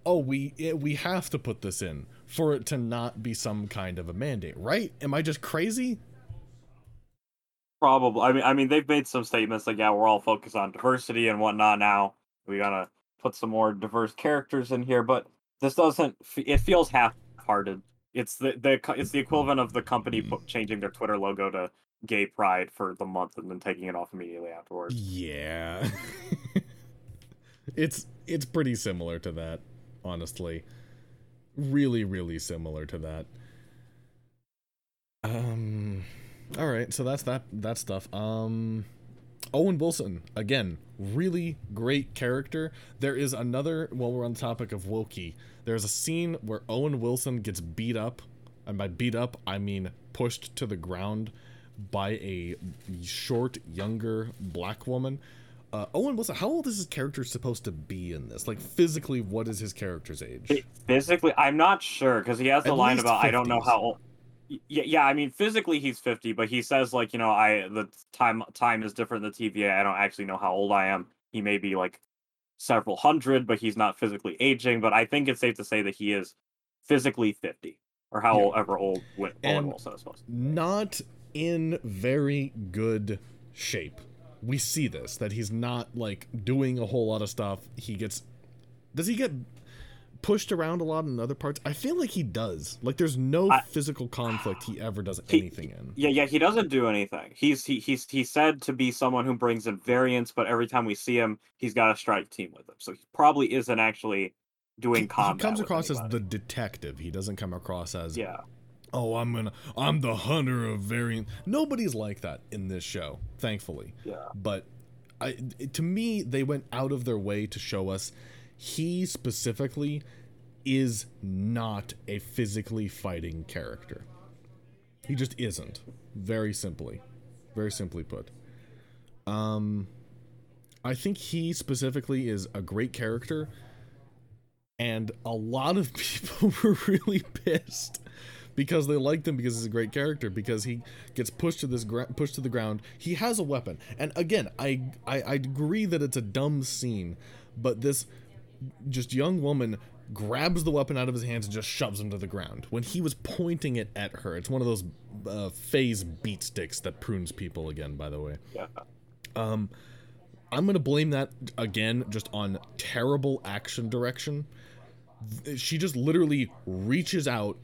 oh, we it, we have to put this in for it to not be some kind of a mandate, right? Am I just crazy? Probably. I mean, I mean, they've made some statements like, yeah, we're all focused on diversity and whatnot now. We gotta put some more diverse characters in here, but this doesn't. It feels half-hearted. It's the the it's the equivalent of the company changing their Twitter logo to gay pride for the month and then taking it off immediately afterwards. Yeah. It's it's pretty similar to that, honestly. Really, really similar to that. Um, all right, so that's that that stuff. Um, Owen Wilson, again, really great character. There is another, while we're on the topic of Loki, there's a scene where Owen Wilson gets beat up, and by beat up, I mean pushed to the ground by a short, younger black woman. Uh, Owen Wilson, how old is his character supposed to be in this? Like, physically, what is his character's age? Physically, I'm not sure, because he has the line about, fifties. I don't know how old. Yeah, yeah, I mean, physically he's fifty, but he says, like, you know, I the time time is different than T V A. I don't actually know how old I am. He may be, like, several hundred, but he's not physically aging. But I think it's safe to say that he is physically fifty, or however yeah. old Owen and Wilson is supposed to be. Not in very good shape. We see this, that he's not, like, doing a whole lot of stuff. He gets... Does he get... pushed around a lot in other parts? I feel like he does. Like, there's no I, physical conflict he ever does he, anything in. Yeah, yeah, he doesn't do anything. He's he, he's he's said to be someone who brings in variance, but every time we see him, he's got a strike team with him. So he probably isn't actually doing he, combat. He comes across as the detective. He doesn't come across as yeah. Oh, I'm gonna I'm the hunter of variance. Nobody's like that in this show, thankfully. Yeah. But I to me, they went out of their way to show us he specifically is not a physically fighting character. He just isn't. Very simply. Very simply put. Um, I think he specifically is a great character, and a lot of people were really pissed because they liked him because he's a great character, because he gets pushed to this gra- pushed to the ground. He has a weapon. And again, I, I, I agree that it's a dumb scene, but this... just young woman grabs the weapon out of his hands and just shoves him to the ground when he was pointing it at her. It's one of those uh, phase beat sticks that prunes people again, by the way. Yeah. Um, I'm going to blame that again just on terrible action direction. She just literally reaches out,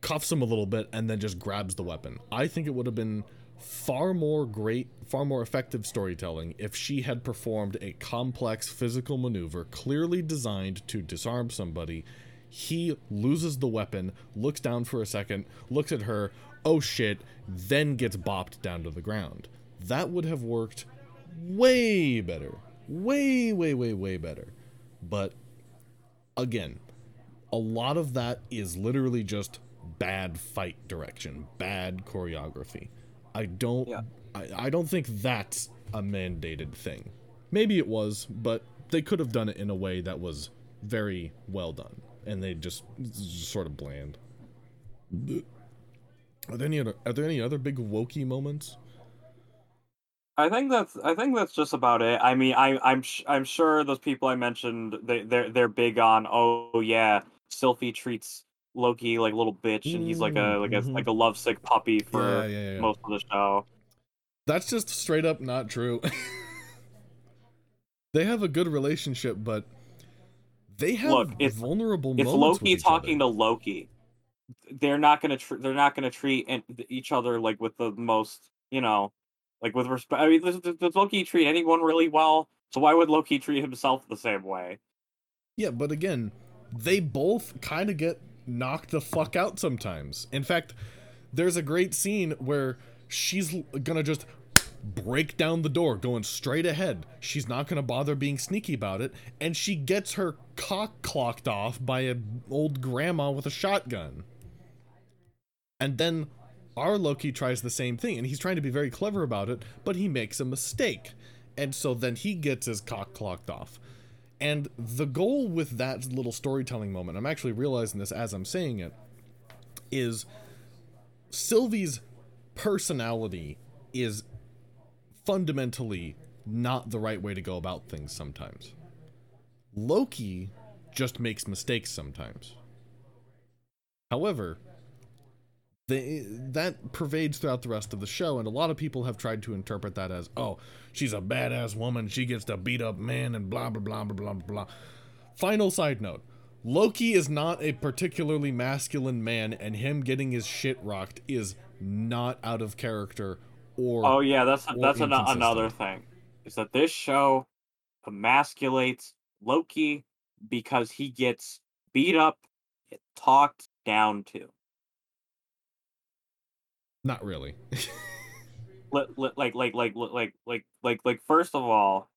cuffs him a little bit, and then just grabs the weapon. I think it would have been far more great, far more effective storytelling if she had performed a complex physical maneuver clearly designed to disarm somebody. He loses the weapon, looks down for a second, looks at her, oh shit, then gets bopped down to the ground. That would have worked way better. Way, way, way, way better. But, again, a lot of that is literally just bad fight direction, bad choreography. I don't yeah. I, I don't think that's a mandated thing. Maybe it was, but they could have done it in a way that was very well done. And they just, just sort of bland. Are there any other are there any other big Loki moments? I think that's I think that's just about it. I mean, I I'm sh- I'm sure those people I mentioned, they they're, they're big on, oh yeah, Sylvie treats Loki like little bitch, and he's like a like a mm-hmm. like a lovesick puppy for yeah, yeah, yeah. most of the show. That's just straight up not true. They have a good relationship, but they have Look, if, vulnerable if moments. If Loki's talking other. to Loki, they're not gonna tr- they're not gonna treat and, each other like with the most, you know, like with respect. I mean, does, does Loki treat anyone really well? So why would Loki treat himself the same way? Yeah, but again, they both kind of get knocked the fuck out sometimes. In fact, there's a great scene where she's gonna just break down the door going straight ahead. She's not gonna bother being sneaky about it, and she gets her cock clocked off by an old grandma with a shotgun. And then our Loki tries the same thing, and he's trying to be very clever about it, but he makes a mistake, and so then he gets his cock clocked off. And the goal with that little storytelling moment, I'm actually realizing this as I'm saying it, is Sylvie's personality is fundamentally not the right way to go about things sometimes. Loki just makes mistakes sometimes. However, they, that pervades throughout the rest of the show, and a lot of people have tried to interpret that as, oh, she's a badass woman, she gets to beat up man, and blah, blah, blah, blah, blah, blah. Final side note, Loki is not a particularly masculine man, and him getting his shit rocked is not out of character or Oh, yeah, that's that's an- another thing, is that this show emasculates Loki because he gets beat up, talked down to. Not really. like, like, like, like, like, like, like, like, first of all,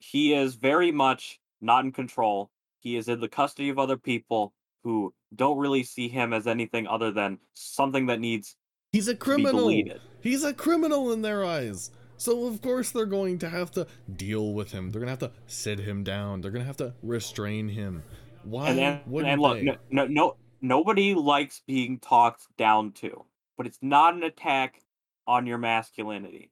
he is very much not in control. He is in the custody of other people who don't really see him as anything other than something that needs. He's a criminal. He's a criminal in their eyes. So of course they're going to have to deal with him. They're going to have to sit him down. They're going to have to restrain him. Why? And, and, wouldn't and look, they? no, no, nobody likes being talked down to, but it's not an attack on your masculinity.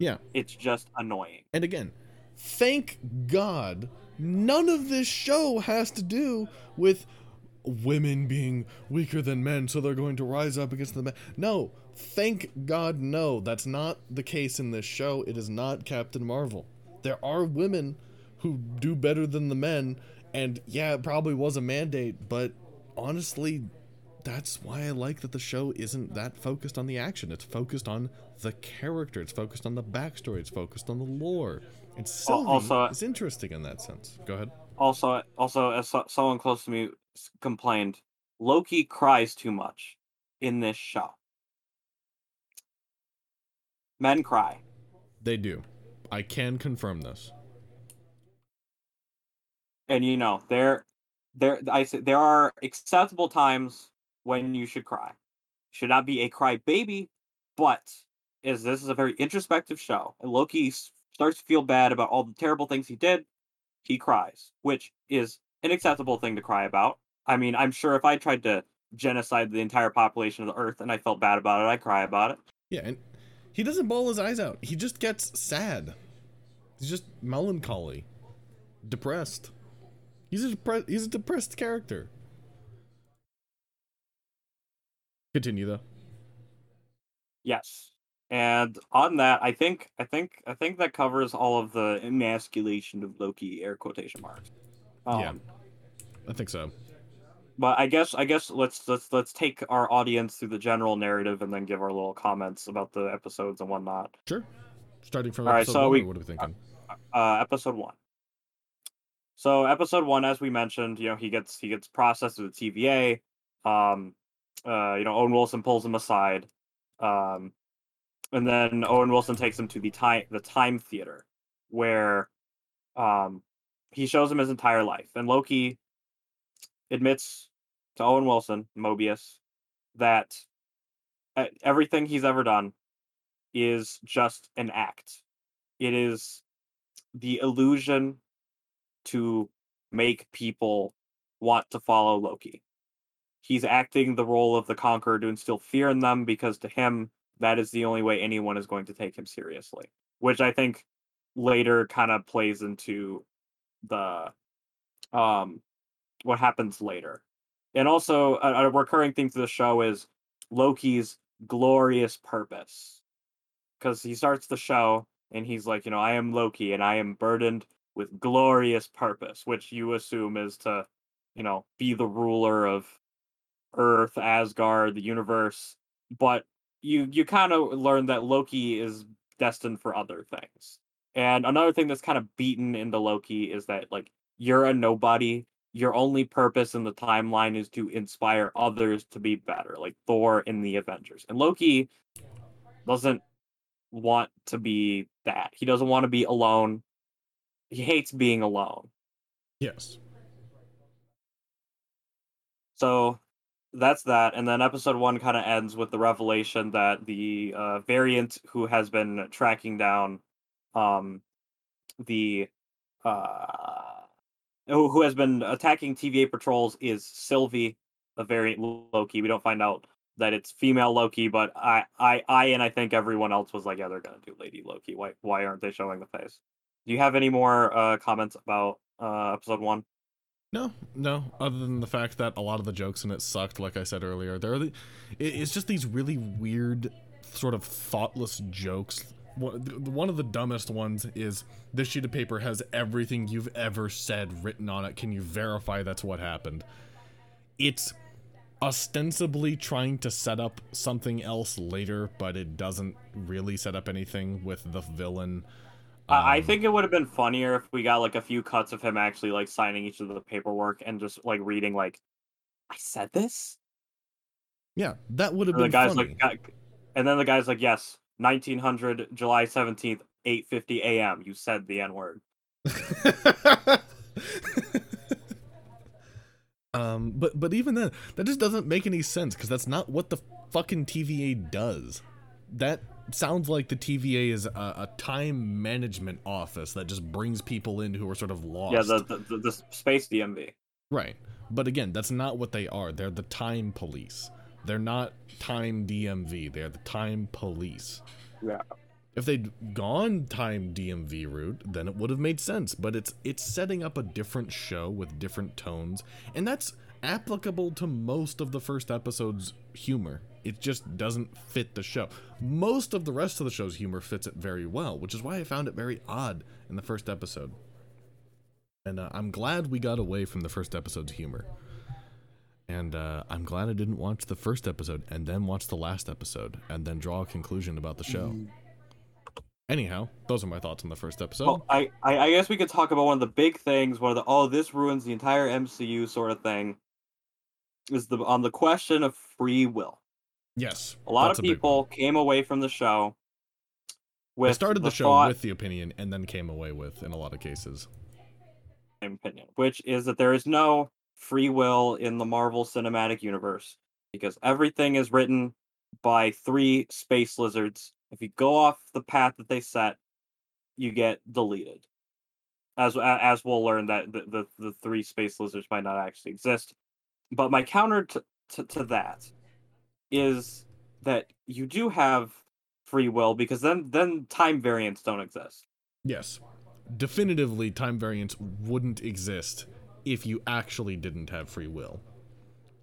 Yeah. It's just annoying. And again, thank God none of this show has to do with women being weaker than men, so they're going to rise up against the men. No, thank God, no, that's not the case in this show. It is not Captain Marvel. There are women who do better than the men, and yeah, it probably was a mandate, but honestly, that's why I like that the show isn't that focused on the action. It's focused on the character. It's focused on the backstory. It's focused on the lore. And Sylvie also, is interesting in that sense. Go ahead. Also, also, as so, someone close to me complained, Loki cries too much in this show. Men cry. They do. I can confirm this. And you know, there, there, I say there are acceptable times when you should cry. Should not be a crybaby, but is this is a very introspective show, and Loki starts to feel bad about all the terrible things he did. He cries, which is an acceptable thing to cry about. I mean, I'm sure if I tried to genocide the entire population of the Earth and I felt bad about it, I'd cry about it. Yeah, and he doesn't bawl his eyes out. He just gets sad. He's just melancholy, depressed. He's a depre- he's a depressed character. Continue though. Yes. And on that, I think I think I think that covers all of the emasculation of Loki, air quotation marks. Um, yeah, I think so. But I guess I guess let's let's let's take our audience through the general narrative and then give our little comments about the episodes and whatnot. Sure. Starting from all episode right, so one, we, what are we thinking? Uh, uh, episode one. So episode one, as we mentioned, you know, he gets he gets processed with the T V A. Um, uh, you know, Owen Wilson pulls him aside, um, and then Owen Wilson takes him to the time the time theater, where, um. He shows him his entire life, and Loki admits to Owen Wilson, Mobius, that everything he's ever done is just an act. It is the illusion to make people want to follow Loki. He's acting the role of the conqueror to instill fear in them, because to him, that is the only way anyone is going to take him seriously, which I think later kind of plays into the um what happens later. And also a, a recurring theme to the show is Loki's glorious purpose, because he starts the show and he's like, you know, I am Loki and I am burdened with glorious purpose, which you assume is to, you know, be the ruler of Earth, Asgard, the universe. But you you kind of learn that Loki is destined for other things. And another thing that's kind of beaten into Loki is that, like, you're a nobody. Your only purpose in the timeline is to inspire others to be better, like Thor in the Avengers. And Loki doesn't want to be that. He doesn't want to be alone. He hates being alone. Yes. So that's that. And then episode one kind of ends with the revelation that the uh, variant who has been tracking down Um, the uh, who, who has been attacking T V A patrols is Sylvie, a variant Loki. We don't find out that it's female Loki, but I, I, I, and I think everyone else was like, yeah, they're gonna do Lady Loki. Why, why aren't they showing the face? Do you have any more uh, comments about uh, episode one? No, no. Other than the fact that a lot of the jokes in it sucked, like I said earlier, there are the, it, it's just these really weird, sort of thoughtless jokes. One of the dumbest ones is, this sheet of paper has everything you've ever said written on it. Can you verify that's what happened? It's ostensibly trying to set up something else later, but it doesn't really set up anything with the villain. Um, I think it would have been funnier if we got like a few cuts of him actually like signing each of the paperwork and just like reading like, I said this? Yeah, that would have been funny. Like, And then the guy's like, yes, nineteen hundred, July seventeenth, eight fifty a.m. You said the N-word. um, but but even then, that just doesn't make any sense, because that's not what the fucking T V A does. That sounds like the T V A is a, a time management office that just brings people in who are sort of lost. Yeah, the, the, the, the space D M V. Right. But again, that's not what they are. They're the time police. They're not time D M V. They're the time police. Yeah. If they'd gone time D M V route, then it would have made sense. But it's it's setting up a different show with different tones, and that's applicable to most of the first episode's humor. It just doesn't fit the show. Most of the rest of the show's humor fits it very well, which is why I found it very odd in the first episode. And uh, I'm glad we got away from the first episode's humor. And uh, I'm glad I didn't watch the first episode and then watch the last episode and then draw a conclusion about the show. Mm-hmm. Anyhow, those are my thoughts on the first episode. Well, I, I, I guess we could talk about one of the big things, one of the, oh, this ruins the entire M C U sort of thing, is the on the question of free will. Yes. A lot of people came away from the show with I started the, the show thought, with the opinion and then came away with, in a lot of cases, opinion, which is that there is no free will in the Marvel Cinematic Universe, because everything is written by three space lizards. If you go off the path that they set, you get deleted. As as we'll learn that the, the, the three space lizards might not actually exist. But my counter to, to, to that is that you do have free will, because then, then time variants don't exist. Yes. Definitively, time variants wouldn't exist if you actually didn't have free will.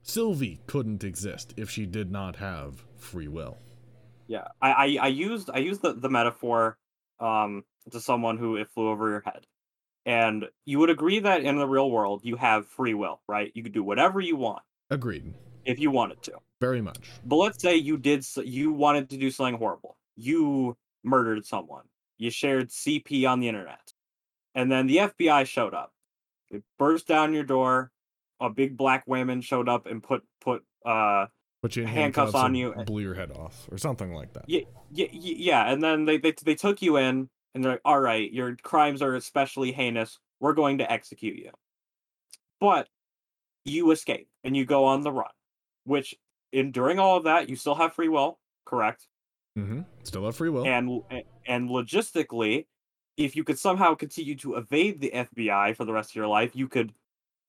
Sylvie couldn't exist if she did not have free will. Yeah, I, I, I used I used the, the metaphor um, to someone who it flew over your head. And you would agree that in the real world, you have free will, right? You could do whatever you want. Agreed. If you wanted to. Very much. But let's say you did you wanted to do something horrible. You murdered someone. You shared C P on the internet. And then the F B I showed up. They burst down your door. A big black woman showed up and put put uh put you in handcuffs, handcuffs on you, and blew your head off or something like that. Yeah, yeah, yeah. And then they, they they took you in and they're like, "All right, your crimes are especially heinous. We're going to execute you." But you escape and you go on the run, which in during all of that, you still have free will, correct? Mm-hmm. Still have free will. And and logistically, if you could somehow continue to evade the F B I for the rest of your life, you could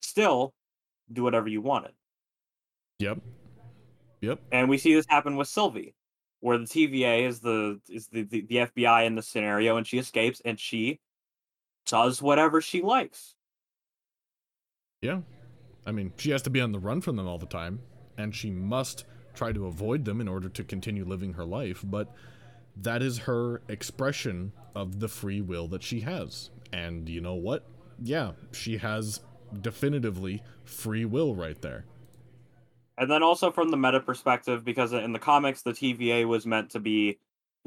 still do whatever you wanted. Yep. Yep. And we see this happen with Sylvie, where the T V A is the is the, the, the F B I in the scenario, and she escapes and she does whatever she likes. Yeah. I mean, she has to be on the run from them all the time, and she must try to avoid them in order to continue living her life, but that is her expression of the free will that she has. And you know what? Yeah, she has definitively free will right there. And then also from the meta perspective, because in the comics, the T V A was meant to be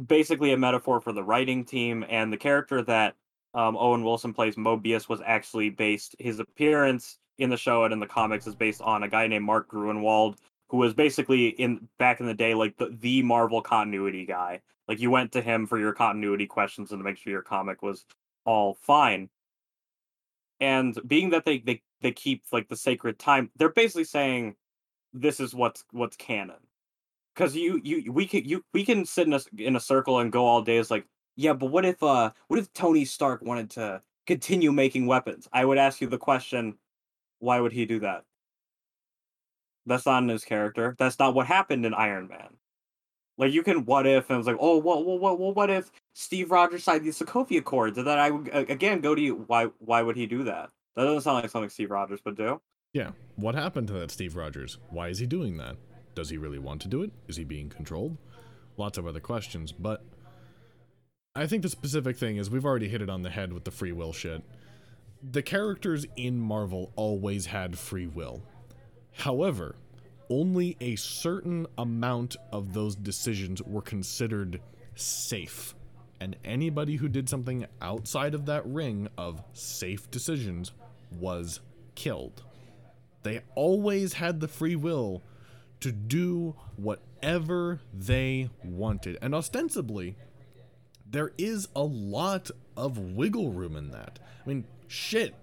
basically a metaphor for the writing team, and the character that um, Owen Wilson plays, Mobius, was actually based, his appearance in the show and in the comics is based on a guy named Mark Gruenwald, who was basically in back in the day like the, the Marvel continuity guy. Like, you went to him for your continuity questions and to make sure your comic was all fine. And being that they they, they keep like the sacred time, they're basically saying this is what's what's canon. Because you you we can you we can sit in a in a circle and go all day. It's like, yeah, but what if uh what if Tony Stark wanted to continue making weapons? I would ask you the question, why would he do that? That's not in his character. That's not what happened in Iron Man. Like, you can what if, and it's like, oh, well, well, well, what if Steve Rogers signed the Sokovia Accords? And then I would, again, go to you, why why would he do that? That doesn't sound like something Steve Rogers would do. Yeah. What happened to that Steve Rogers? Why is he doing that? Does he really want to do it? Is he being controlled? Lots of other questions, but I think the specific thing is we've already hit it on the head with the free will shit. The characters in Marvel always had free will. However, only a certain amount of those decisions were considered safe. And anybody who did something outside of that ring of safe decisions was killed. They always had the free will to do what whatever they wanted. And ostensibly, there is a lot of wiggle room in that. I mean, shit.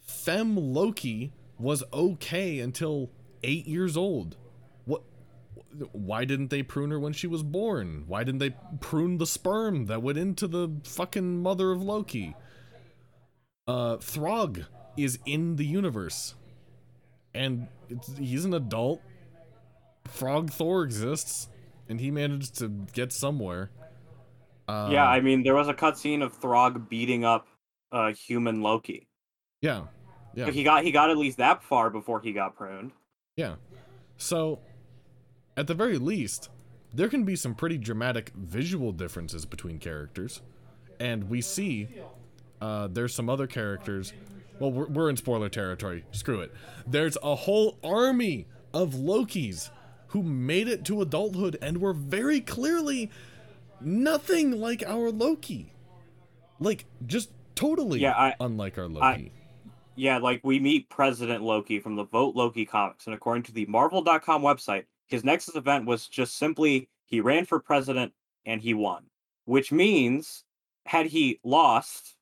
Femme Loki was okay until eight years old. What? Why didn't they prune her when she was born? Why didn't they prune the sperm that went into the fucking mother of Loki? Uh, Throg is in the universe. And it's, he's an adult. Frog Thor exists. And he managed to get somewhere. Uh, yeah, I mean, there was a cutscene of Throg beating up uh, human Loki. Yeah, yeah. He got he got at least that far before he got pruned. Yeah. So, at the very least, there can be some pretty dramatic visual differences between characters. And we see uh, there's some other characters. Well, we're, we're in spoiler territory. Screw it. There's a whole army of Lokis who made it to adulthood and were very clearly nothing like our Loki. Like, just totally yeah, I, unlike our Loki. I, yeah, like, we meet President Loki from the Vote Loki comics, and according to the Marvel dot com website, his next event was just simply, he ran for president, and he won. Which means, had he lost,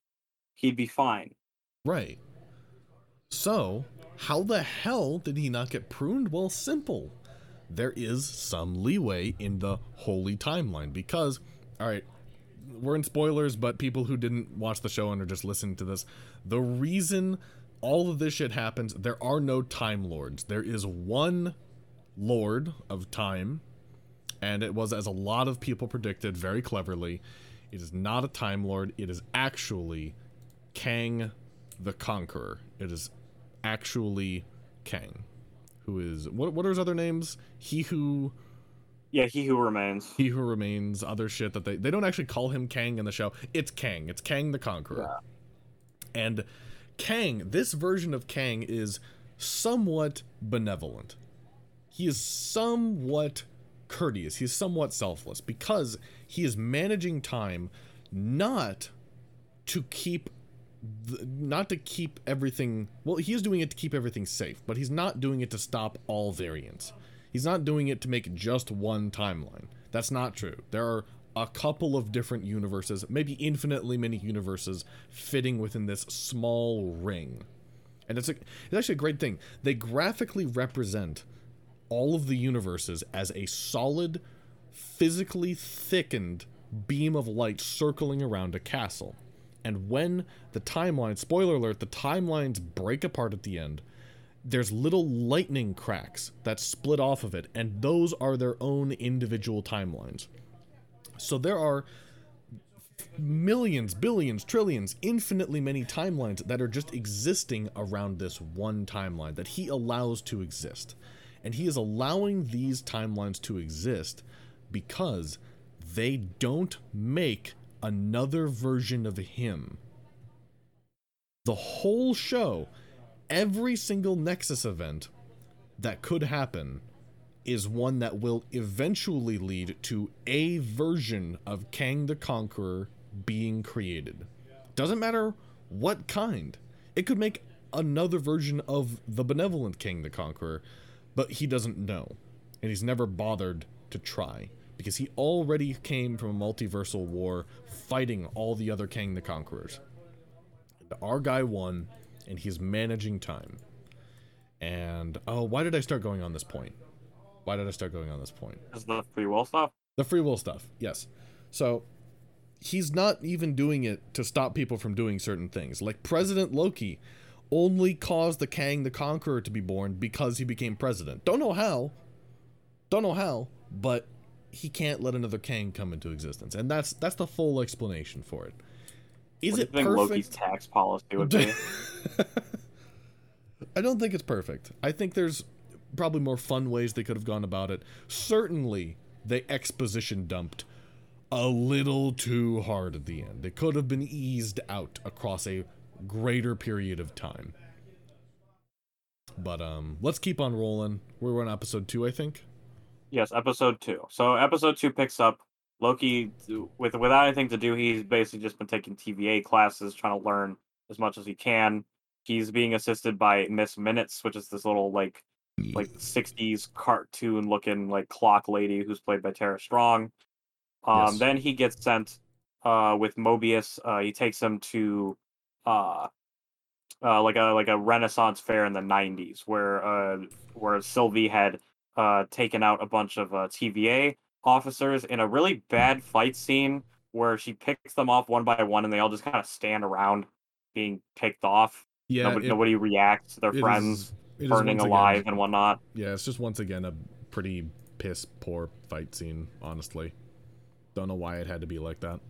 he'd be fine. Right. So, how the hell did he not get pruned? Well, simple. There is some leeway in the holy timeline, because, all right, we're in spoilers, but people who didn't watch the show and are just listening to this, the reason all of this shit happens, there are no Time Lords. There is one Lord of Time, and it was, as a lot of people predicted very cleverly, it is not a Time Lord. It is actually Kang the Conqueror. It is actually Kang, who is, what What are his other names? He Who... Yeah, He Who Remains. He Who Remains, other shit that they... They don't actually call him Kang in the show. It's Kang. It's Kang the Conqueror. Yeah. And Kang, this version of Kang, is somewhat benevolent. He is somewhat courteous. He is somewhat selfless, because he is managing time not to keep... The, not to keep everything... Well, he is doing it to keep everything safe, but he's not doing it to stop all variants. He's not doing it to make just one timeline. That's not true. There are a couple of different universes, maybe infinitely many universes, fitting within this small ring. And it's, a, it's actually a great thing. They graphically represent all of the universes as a solid, physically thickened beam of light circling around a castle. And when the timeline, spoiler alert, the timelines break apart at the end, there's little lightning cracks that split off of it, and those are their own individual timelines. So there are millions, billions, trillions, infinitely many timelines that are just existing around this one timeline that he allows to exist. And he is allowing these timelines to exist because they don't make another version of him. The whole show... Every single Nexus event that could happen is one that will eventually lead to a version of Kang the Conqueror being created. Doesn't matter what kind. It could make another version of the benevolent Kang the Conqueror, but he doesn't know. And he's never bothered to try, because he already came from a multiversal war fighting all the other Kang the Conquerors. Our guy won... And he's managing time. And, oh, why did I start going on this point? Why did I start going on this point? Is the free will stuff? The free will stuff, yes. So, he's not even doing it to stop people from doing certain things. Like, President Loki only caused the Kang the Conqueror to be born because he became president. Don't know how. Don't know how. But he can't let another Kang come into existence. And that's that's the full explanation for it. Is it perfect? Loki's tax policy would be? I don't think it's perfect. I think there's probably more fun ways they could have gone about it. Certainly, they exposition dumped a little too hard at the end. It could have been eased out across a greater period of time. But um, let's keep on rolling. We're on episode two, I think. Yes, episode two. So episode two picks up. Loki, with without anything to do, he's basically just been taking T V A classes, trying to learn as much as he can. He's being assisted by Miss Minutes, which is this little, like, like sixties cartoon looking like clock lady who's played by Tara Strong. Um, yes. Then he gets sent uh, with Mobius. Uh, he takes him to uh, uh, like a like a Renaissance fair in the nineties where uh, where Sylvie had uh, taken out a bunch of uh, T V A officers in a really bad fight scene where she picks them off one by one and they all just kind of stand around being picked off. Yeah, nobody, it, nobody reacts. Their friends is, burning alive again, and whatnot. Yeah, it's just once again a pretty piss poor fight scene, honestly. Don't know why it had to be like that.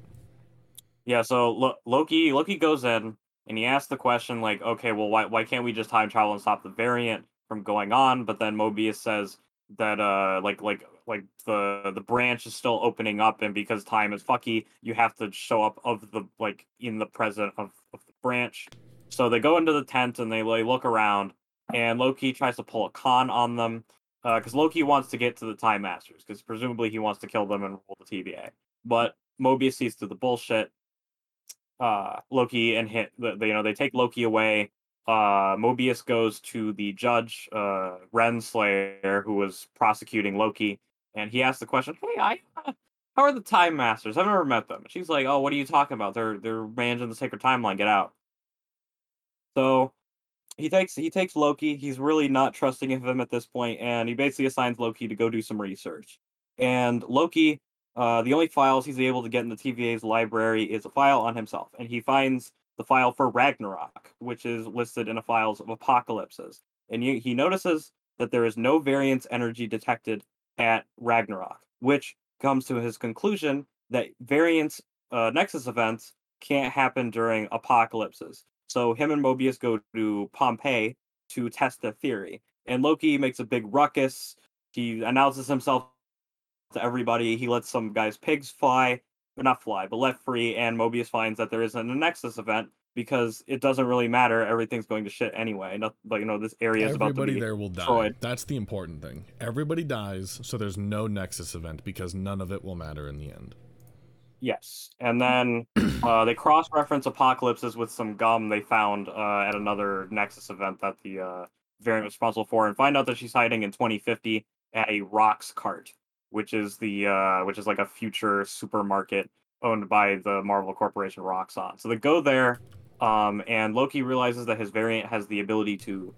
Yeah, so Lo- Loki Loki goes in and he asks the question like, okay, well, why why can't we just time travel and stop the variant from going on? But then Mobius says that uh like like like the the branch is still opening up, and because time is fucky, you have to show up of the like in the present of, of the branch. So they go into the tent and they like, look around, and Loki tries to pull a con on them. Because uh, Loki wants to get to the Time Masters, because presumably he wants to kill them and rule the T V A. But Mobius sees through the bullshit. Uh, Loki and hit, the, the, you know, they take Loki away. Uh, Mobius goes to the judge, uh, Renslayer, who was prosecuting Loki, and he asks the question, "Hey, I, uh, how are the Time Masters? I've never met them." And she's like, "Oh, what are you talking about? They're they're managing the sacred timeline. Get out." So. He takes he takes Loki. He's really not trusting of him at this point, and he basically assigns Loki to go do some research. And Loki, uh, the only files he's able to get in the T V A's library is a file on himself, and he finds the file for Ragnarok, which is listed in the files of apocalypses. And he, he notices that there is no variance energy detected at Ragnarok, which comes to his conclusion that variance uh, nexus events can't happen during apocalypses. So him and Mobius go to Pompeii to test the theory. And Loki makes a big ruckus. He announces himself to everybody. He lets some guys' pigs fly. But not fly, but let free. And Mobius finds that there isn't a Nexus event because it doesn't really matter. Everything's going to shit anyway. Not, but, you know, this area is about to be destroyed. Everybody there will die. That's the important thing. Everybody dies, so there's no Nexus event because none of it will matter in the end. Yes, and then uh, they cross-reference apocalypses with some gum they found uh, at another Nexus event that the uh, variant was responsible for, and find out that she's hiding in twenty fifty at a Rocks Cart, which is the uh, which is like a future supermarket owned by the Marvel Corporation Roxxon. So they go there, um, and Loki realizes that his variant has the ability to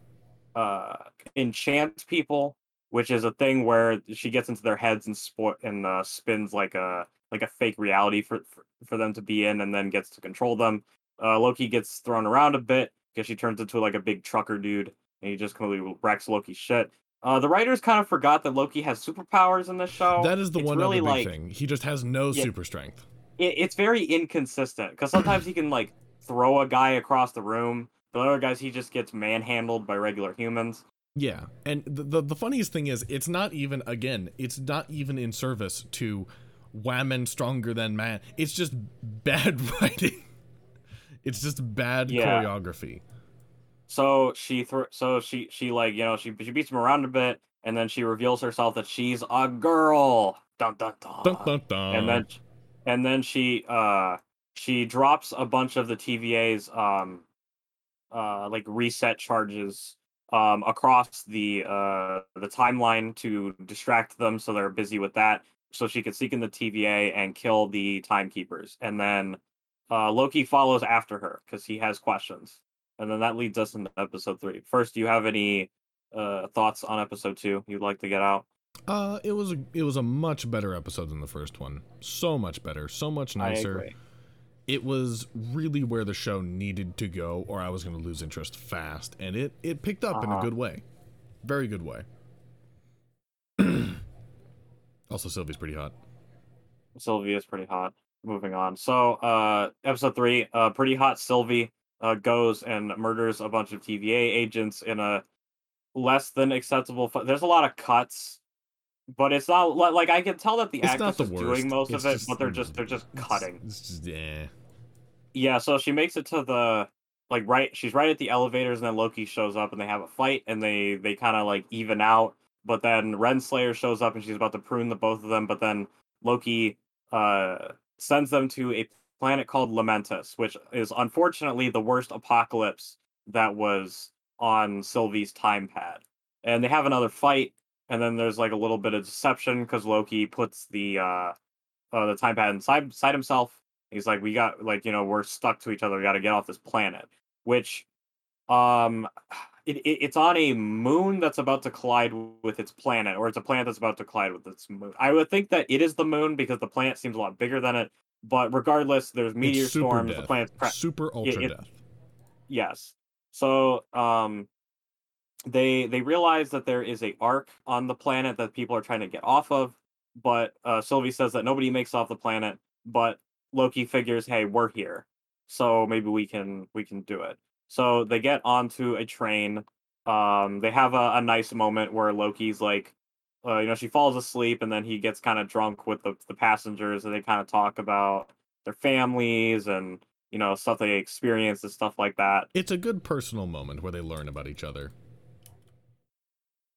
uh, enchant people, which is a thing where she gets into their heads and spo- and uh, spins like a like a fake reality for, for for them to be in, and then gets to control them. Uh, Loki gets thrown around a bit because she turns into like a big trucker dude, and he just completely wrecks Loki's shit. Uh, the writers kind of forgot that Loki has superpowers in this show. That is the it's one really other big like, thing. He just has no yeah, super strength. It, it's very inconsistent because sometimes he can like throw a guy across the room, but other guys he just gets manhandled by regular humans. Yeah, and the the, the funniest thing is it's not even again it's not even in service to women stronger than man. It's just bad writing. It's just bad yeah. choreography. So she, th- so she, she like you know she she beats him around a bit, and then she reveals herself that she's a girl. Dun dun dun. Dun dun dun. And then, and then she uh she drops a bunch of the T V A's um uh like reset charges um across the uh the timeline to distract them, so they're busy with that. So she could sneak in the T V A and kill the timekeepers. And then uh, Loki follows after her because he has questions. And then that leads us into episode three. First, do you have any uh, thoughts on episode two you'd like to get out? Uh, it was a, it was a much better episode than the first one. So much better. So much nicer. I agree. It was really where the show needed to go, or I was going to lose interest fast. And it, it picked up uh-huh. in a good way. Very good way. Also, Sylvie's pretty hot. Sylvie is pretty hot. Moving on. So, uh, episode three, uh, pretty hot Sylvie uh, goes and murders a bunch of T V A agents in a less than acceptable... Fu- There's a lot of cuts, but it's not... Like, I can tell that the actress is doing most it's of it, just, but they're just they're just cutting. It's, it's just, yeah. yeah, so she makes it to the... Like, right... She's right at the elevators, and then Loki shows up, and they have a fight, and they, they kind of, like, even out. But then Renslayer shows up and she's about to prune the both of them. But then Loki uh, sends them to a planet called Lamentus, which is unfortunately the worst apocalypse that was on Sylvie's time pad. and they have another fight, and then there's like a little bit of deception because Loki puts the uh, uh the time pad inside, inside himself. He's like, we got like, you know, we're stuck to each other. We got to get off this planet, which um it, it it's on a moon that's about to collide with its planet, or it's a planet that's about to collide with its moon. I would think that it is the moon because the planet seems a lot bigger than it. But regardless, there's meteor storms. Death. The planet's pre- super ultra it, it, death. Yes. So um, they they realize that there is a arc on the planet that people are trying to get off of. But uh, Sylvie says that nobody makes off the planet. But Loki figures, hey, we're here, so maybe we can we can do it. So they get onto a train. Um, they have a, a nice moment where Loki's like, Uh, you know, she falls asleep, and then he gets kind of drunk with the, the passengers, and they kind of talk about their families and, you know, stuff they experience and stuff like that. It's a good personal moment where they learn about each other.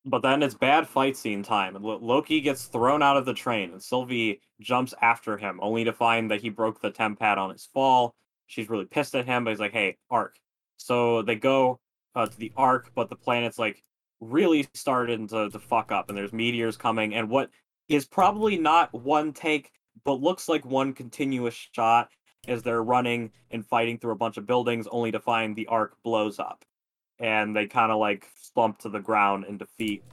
But then it's bad fight scene time, and L- Loki gets thrown out of the train, and Sylvie jumps after him, only to find that he broke the temp pad on his fall. She's really pissed at him, but he's like, hey, Ark. So they go uh, to the Ark, but the planet's like, really started to, to fuck up, and there's meteors coming, and what is probably not one take but looks like one continuous shot as they're running and fighting through a bunch of buildings, only to find the Ark blows up and they kind of like slump to the ground in defeat.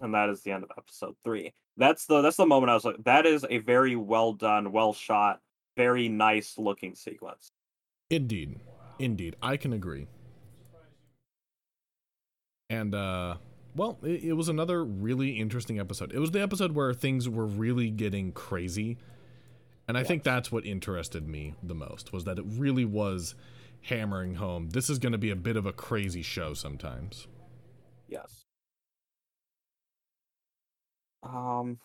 And that is the end of episode three. That's the that's the moment I was like, that is a very well done, well shot, very nice looking sequence. Indeed. Indeed. I can agree. And, uh, well, it, it was another really interesting episode. It was the episode where things were really getting crazy. And I yeah. think that's what interested me the most, was that it really was hammering home, this is going to be a bit of a crazy show sometimes. Yes. Um,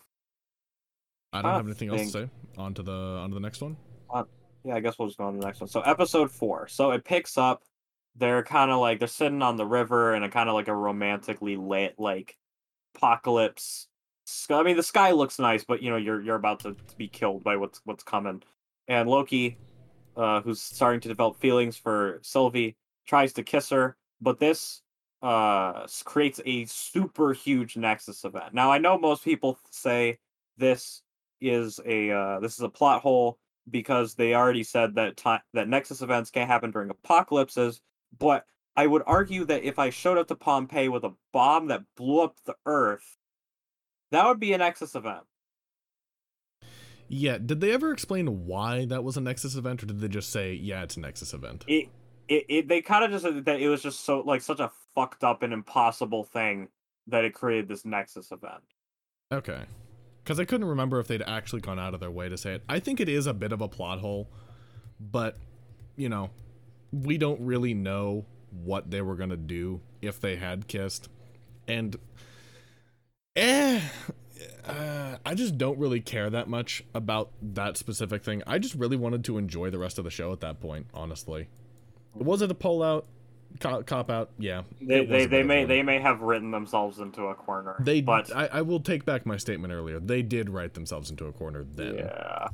I don't I have anything think... else to say. On to the, on to the next one. Uh, yeah, I guess we'll just go on to the next one. So episode four. So it picks up. They're kind of like, they're sitting on the river in a kind of like a romantically lit, like, apocalypse. I mean, the sky looks nice, but, you know, you're you're about to, to be killed by what's what's coming. And Loki, uh, who's starting to develop feelings for Sylvie, tries to kiss her, but this uh, creates a super huge Nexus event. Now, I know most people say this is a uh, this is a plot hole because they already said that time, that Nexus events can't happen during apocalypses. But I would argue that if I showed up to Pompeii with a bomb that blew up the Earth, that would be a Nexus event. Yeah, did they ever explain why that was a Nexus event, or did they just say, yeah, it's a Nexus event? It, it, it they kind of just said that it was just so like such a fucked up and impossible thing that it created this Nexus event. Okay. Because I couldn't remember if they'd actually gone out of their way to say it. I think it is a bit of a plot hole, but, you know, we don't really know what they were going to do if they had kissed. And eh, uh, I just don't really care that much about that specific thing. I just really wanted to enjoy the rest of the show at that point, honestly. Was it a pull out? Cop out? Yeah. They they, they may they may have written themselves into a corner. They but I, I will take back my statement earlier. They did write themselves into a corner then. Yeah.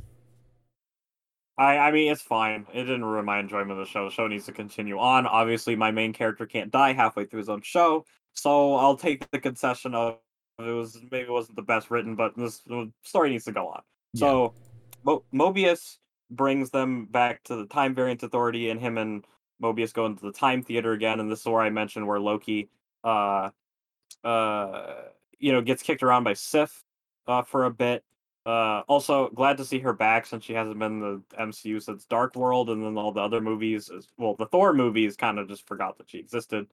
I, I mean, it's fine. It didn't ruin my enjoyment of the show. The show needs to continue on. Obviously, my main character can't die halfway through his own show, so I'll take the concession of it was maybe it wasn't the best written, but this story needs to go on. Yeah. So, Mo- Mobius brings them back to the Time Variance Authority, and him and Mobius go into the Time Theater again, and this is where I mentioned where Loki, uh, uh, you know, gets kicked around by Sif uh, for a bit. Uh, also, glad to see her back since she hasn't been in the M C U since Dark World, and then all the other movies. Is, well, the Thor movies kind of just forgot that she existed.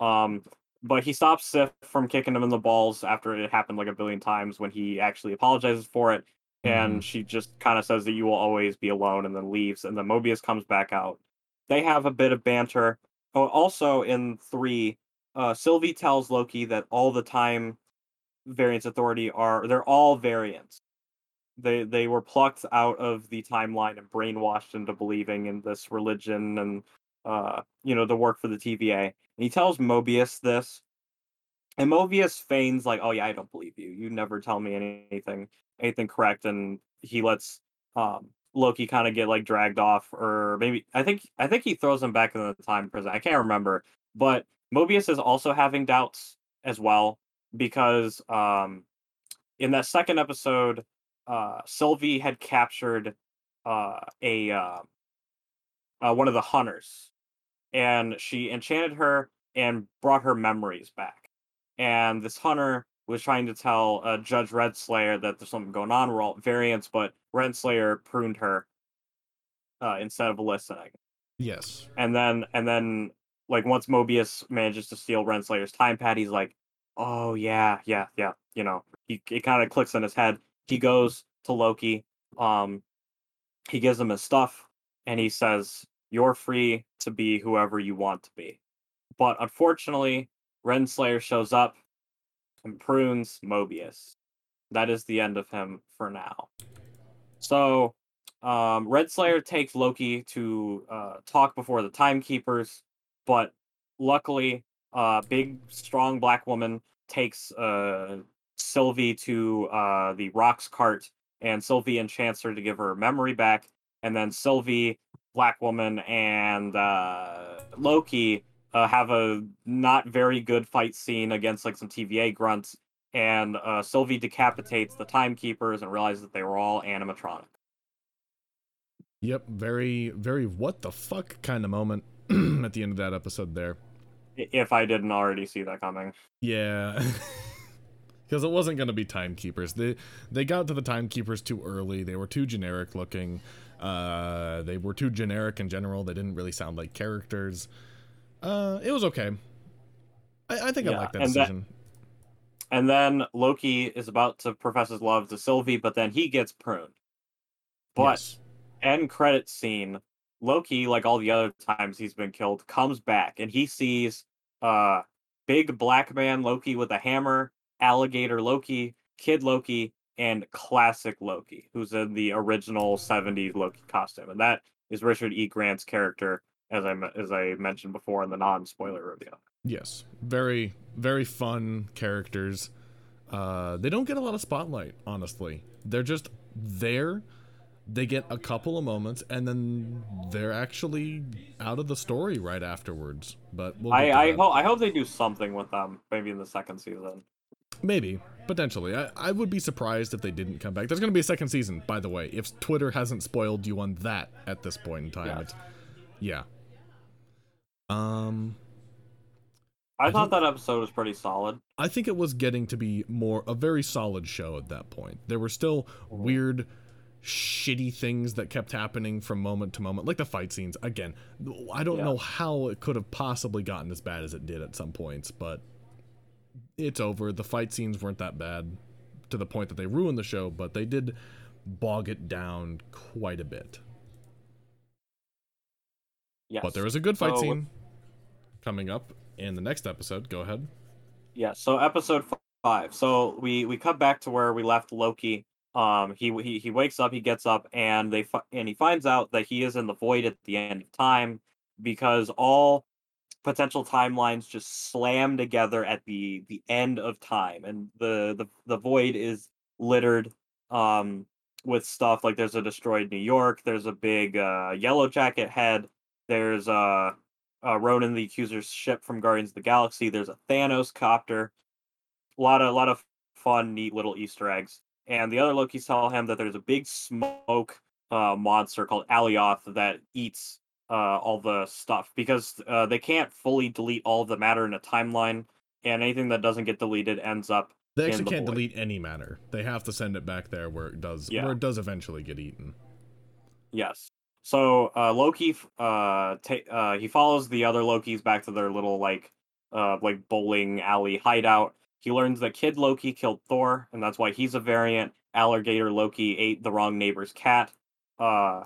Um, but he stops Sif from kicking him in the balls after it happened like a billion times when he actually apologizes for it, and mm. she just kind of says that you will always be alone, and then leaves, and then Mobius comes back out. They have a bit of banter. Oh, also in three, uh, Sylvie tells Loki that all the Time Variance Authority are, they're all variants. They they were plucked out of the timeline and brainwashed into believing in this religion and, uh, you know, the work for the T V A. And he tells Mobius this. And Mobius feigns like, oh, yeah, I don't believe you. You never tell me anything, anything correct. And he lets um, Loki kind of get like dragged off, or maybe I think I think he throws him back into the time prison. I can't remember. But Mobius is also having doubts as well. because um, in that second episode, uh, Sylvie had captured uh, a uh, uh, one of the hunters, and she enchanted her and brought her memories back. And this hunter was trying to tell uh, Judge Renslayer that there's something going on. We're all at variance, but Renslayer pruned her uh, instead of listening. Yes. And then, and then, like, once Mobius manages to steal Renslayer's time pad, he's like, oh, yeah, yeah, yeah. You know, he it kind of clicks in his head. He goes to Loki. Um, he gives him his stuff, and he says, you're free to be whoever you want to be. But unfortunately, Renslayer shows up and prunes Mobius. That is the end of him for now. So, um, Renslayer takes Loki to uh, talk before the Timekeepers, but luckily, a uh, big, strong black woman takes uh, Sylvie to uh, the rocks cart, and Sylvie enchants her to give her memory back, and then Sylvie, black woman, and uh, Loki Uh, have a not very good fight scene against like some T V A grunts, and uh, Sylvie decapitates the timekeepers and realizes that they were all animatronic. Yep, very, very what the fuck kind of moment at the end of that episode there. If I didn't already see that coming. Yeah, because it wasn't going to be timekeepers. They they got to the timekeepers too early. They were too generic looking. Uh, they were too generic in general. They didn't really sound like characters. Uh, it was okay. I, I think yeah, I like that and decision. That, and then Loki is about to profess his love to Sylvie, but then he gets pruned. But yes. End credit scene, Loki, like all the other times he's been killed, comes back and he sees uh, big black man Loki with a hammer, alligator Loki, kid Loki, and classic Loki, who's in the original seventies Loki costume. And that is Richard E. Grant's character, as I as I mentioned before in the non-spoiler review. Yes, very, very fun characters. Uh, they don't get a lot of spotlight, honestly. They're just there. They get a couple of moments, and then they're actually out of the story right afterwards. But we'll I I hope I hope they do something with them, maybe in the second season. Maybe, potentially. I, I would be surprised if they didn't come back. There's going to be a second season, by the way, if Twitter hasn't spoiled you on that at this point in time. Yeah. It's, yeah. Um, I, I thought that episode was pretty solid. I think it was getting to be more a very solid show at that point. There were still weird, shitty things that kept happening from moment to moment, like the fight scenes. Again, I don't yeah. know how it could have possibly gotten as bad as it did at some points, but it's over. The fight scenes weren't that bad to the point that they ruined the show, but they did bog it down quite a bit. Yes. But there was a good fight so, scene coming up in the next episode. Go ahead. Yeah, so episode five. So we, we cut back to where we left Loki. Um, he he he wakes up, he gets up, and they and he finds out that he is in the void at the end of time because all potential timelines just slam together at the, the end of time, and the the, the void is littered um, with stuff like there's a destroyed New York, there's a big uh, yellow jacket head. There's uh, uh, Ronan the Accuser's ship from Guardians of the Galaxy. There's a Thanos copter. A lot of a lot of fun, neat little Easter eggs. And the other Lokis tell him that there's a big smoke uh, monster called Alioth that eats uh, all the stuff. Because uh, they can't fully delete all of the matter in a timeline. And anything that doesn't get deleted ends up They actually in the can't void. delete any matter. They have to send it back there where it does, yeah. where it does eventually get eaten. Yes. So uh, Loki, uh, t- uh, he follows the other Lokis back to their little like, uh, like bowling alley hideout. He learns that Kid Loki killed Thor, and that's why he's a variant. Alligator Loki ate the wrong neighbor's cat. Uh,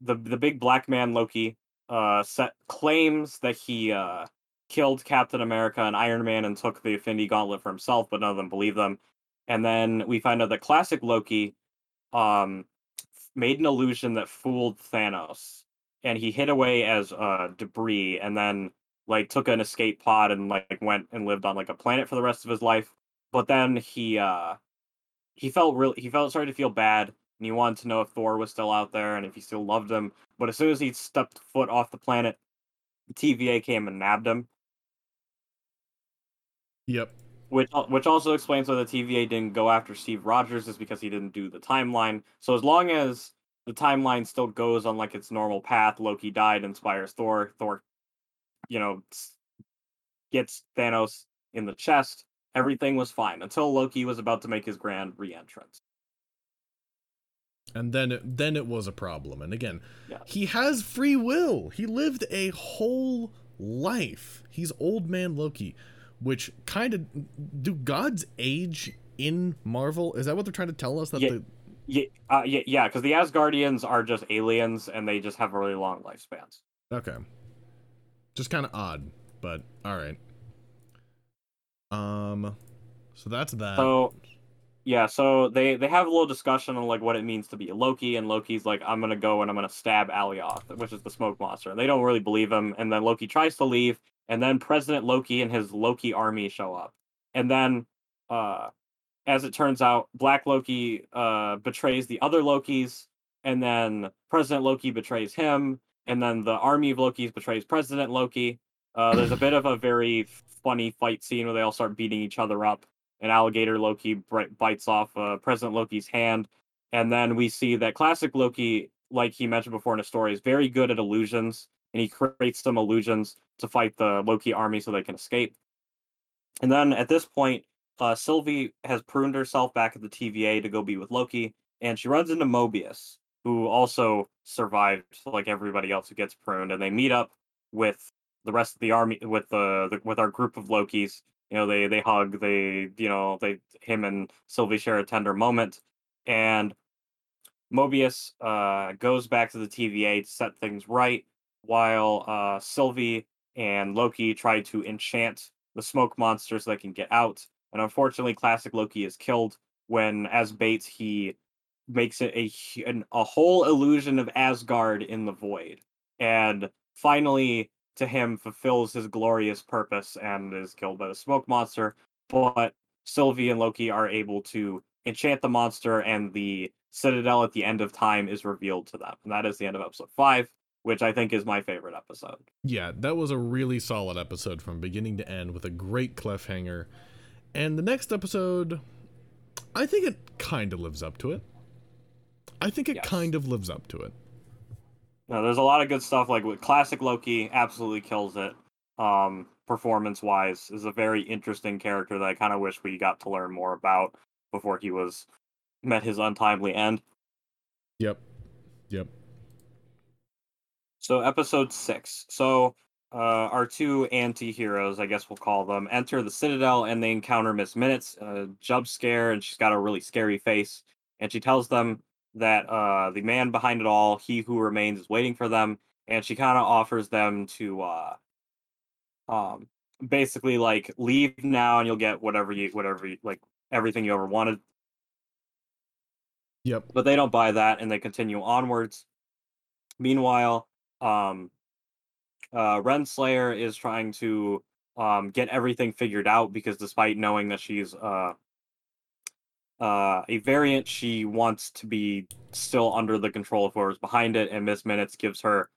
the the big black man Loki uh, set, claims that he uh, killed Captain America and Iron Man and took the Infinity Gauntlet for himself, but none of them believe them. And then we find out that classic Loki, um. made an illusion that fooled Thanos, and he hid away as uh, debris, and then like took an escape pod and like went and lived on like a planet for the rest of his life. But then he uh, he felt real he felt started to feel bad, and he wanted to know if Thor was still out there and if he still loved him. But as soon as he stepped foot off the planet, T V A came and nabbed him. Yep, Which which also explains why the T V A didn't go after Steve Rogers, is because he didn't do the timeline. So as long as the timeline still goes on like its normal path, Loki died, inspires Thor, Thor, you know, gets Thanos in the chest, everything was fine until Loki was about to make his grand re-entrance. And then it, then it was a problem. And again, yeah. He has free will. He lived a whole life. He's old man Loki, which kind of... Do gods age in Marvel? Is that what they're trying to tell us? That yeah, they... yeah, uh, yeah, yeah, because the Asgardians are just aliens, and they just have really long lifespans. Okay. Just kind of odd, but all right. Um, so that's that. So... Yeah, so they, they have a little discussion on like what it means to be a Loki, and Loki's like, I'm gonna go and I'm gonna stab Alioth, which is the smoke monster, and they don't really believe him, and then Loki tries to leave, and then President Loki and his Loki army show up. And then, uh, as it turns out, Black Loki uh, betrays the other Lokis, and then President Loki betrays him, and then the army of Lokis betrays President Loki. Uh, there's a bit of a very funny fight scene where they all start beating each other up. An alligator Loki bites off uh, President Loki's hand. And then we see that classic Loki, like he mentioned before in his story, is very good at illusions. And he creates some illusions to fight the Loki army so they can escape. And then at this point, uh, Sylvie has pruned herself back at the T V A to go be with Loki. And she runs into Mobius, who also survived like everybody else who gets pruned. And they meet up with the rest of the army, with the, the with our group of Lokis. You know, they they hug, they, you know, they him and Sylvie share a tender moment. And Mobius uh, goes back to the T V A to set things right, while uh, Sylvie and Loki try to enchant the smoke monster so they can get out. And unfortunately, classic Loki is killed when, as bait, he makes it a, an, a whole illusion of Asgard in the void. And finally... to him fulfills his glorious purpose and is killed by the smoke monster, but Sylvie and Loki are able to enchant the monster, and the citadel at the end of time is revealed to them. And that is the end of episode five, which I think is my favorite episode. Yeah, that was a really solid episode from beginning to end with a great cliffhanger. And the next episode, I think it kind of lives up to it. I think it yes. kind of lives up to it. No, there's a lot of good stuff. Like with classic Loki, absolutely kills it. Um, performance-wise, is a very interesting character that I kind of wish we got to learn more about before he was met his untimely end. Yep, yep. So episode six. So uh, our two anti-heroes, I guess we'll call them, enter the Citadel and they encounter Miss Minutes. Uh, jump scare, and she's got a really scary face, and she tells them that uh the man behind it all, he who remains, is waiting for them. And she kind of offers them to uh um basically like leave now and you'll get whatever you whatever you, like everything you ever wanted. Yep. But they don't buy that and they continue onwards. Meanwhile, um uh Renslayer is trying to um get everything figured out, because despite knowing that she's uh Uh, a variant, she wants to be still under the control of whoever's behind it, and Miss Minutes gives her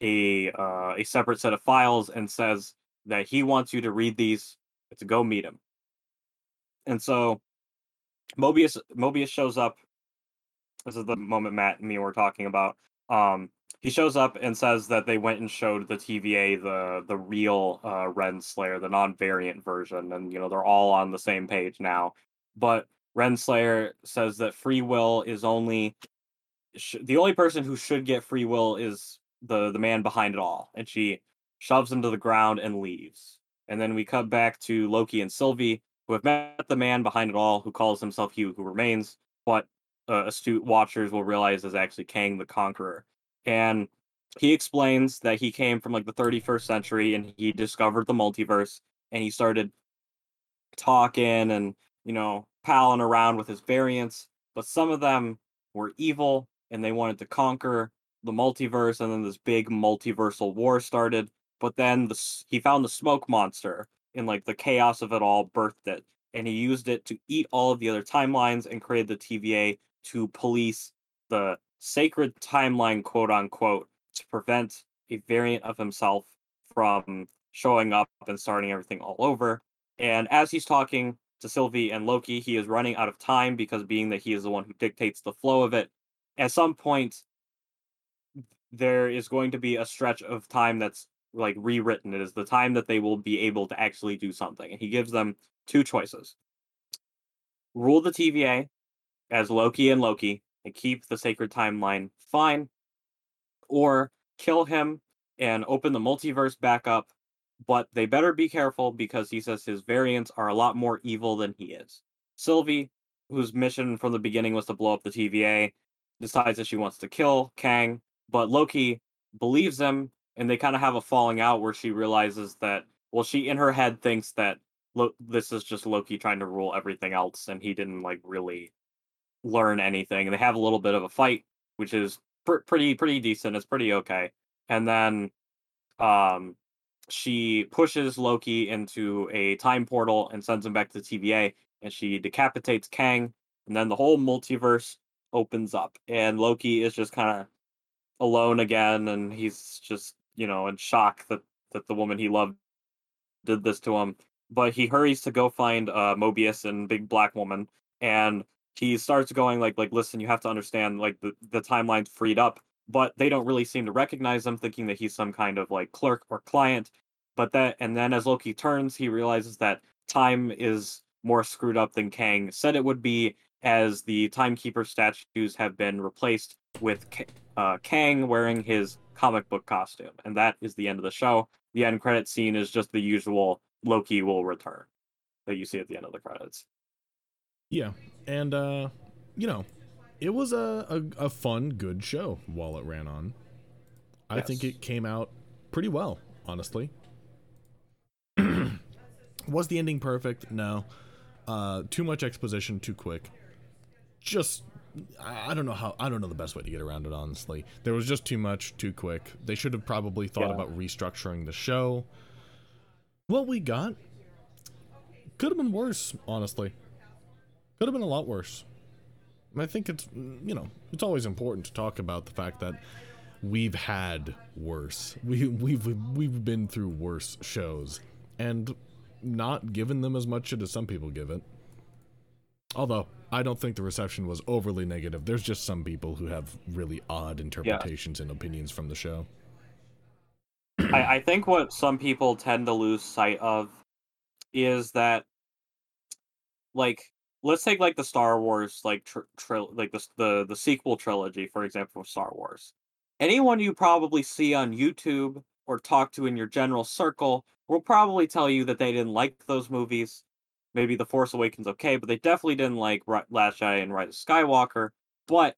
a uh, a separate set of files and says that he wants you to read these to go meet him. And so Mobius Mobius shows up. This is the moment Matt and me were talking about. Um, he shows up and says that they went and showed the T V A the the real uh, Renslayer, the non-variant version, and you know they're all on the same page now, but Renslayer says that free will is only sh- the only person who should get free will is the the man behind it all, and she shoves him to the ground and leaves. And then we cut back to Loki and Sylvie, who have met the man behind it all, who calls himself He Who Remains, but uh, astute watchers will realize is actually Kang the Conqueror. And he explains that he came from like the thirty-first century and he discovered the multiverse, and he started talking and you know palling around with his variants, but some of them were evil and they wanted to conquer the multiverse, and then this big multiversal war started. But then the, he found the smoke monster in like the chaos of it all, birthed it, and he used it to eat all of the other timelines and created the T V A to police the sacred timeline, quote unquote, to prevent a variant of himself from showing up and starting everything all over. And as he's talking to Sylvie and Loki, he is running out of time because being that he is the one who dictates the flow of it, at some point, there is going to be a stretch of time that's like rewritten. It is the time that they will be able to actually do something. And he gives them two choices. Rule the T V A as Loki and Loki and keep the sacred timeline fine, or kill him and open the multiverse back up. But they better be careful because he says his variants are a lot more evil than he is. Sylvie, whose mission from the beginning was to blow up the T V A, decides that she wants to kill Kang, but Loki believes him, and they kind of have a falling out where she realizes that, well, she in her head thinks that lo- this is just Loki trying to rule everything else, and he didn't like really learn anything. And they have a little bit of a fight, which is pr- pretty pretty decent. It's pretty okay. And then, um. she pushes Loki into a time portal and sends him back to the T V A, and she decapitates Kang, and then the whole multiverse opens up, and Loki is just kind of alone again, and he's just, you know, in shock that, that the woman he loved did this to him. But he hurries to go find uh, Mobius and Big Black Woman, and he starts going like, like, listen, you have to understand, like, the, the timeline's freed up. But they don't really seem to recognize him, thinking that he's some kind of like clerk or client. But that, and then as Loki turns, he realizes that time is more screwed up than Kang said it would be, as the timekeeper statues have been replaced with uh, Kang wearing his comic book costume. And that is the end of the show. The end credit scene is just the usual Loki will return that you see at the end of the credits. Yeah. And, uh, you know, it was a, a, a fun, good show while it ran on. I yes. think it came out pretty well, honestly. Was the ending perfect? No. Uh, too much exposition, too quick. Just, I, I don't know how, I don't know the best way to get around it, honestly. There was just too much, too quick. They should have probably thought yeah. about restructuring the show. What we got could have been worse, honestly. Could have been a lot worse. I think it's, you know, it's always important to talk about the fact that we've had worse. We, we've we've been through worse shows and not given them as much shit as some people give it. Although, I don't think the reception was overly negative. There's just some people who have really odd interpretations yeah. and opinions from the show. I, I think what some people tend to lose sight of is that, like, let's take like the Star Wars, like tr- tri- like the, the the sequel trilogy, for example, of Star Wars. Anyone you probably see on YouTube or talk to in your general circle will probably tell you that they didn't like those movies. Maybe The Force Awakens, okay, but they definitely didn't like Ra- Last Jedi and Rise of Skywalker. But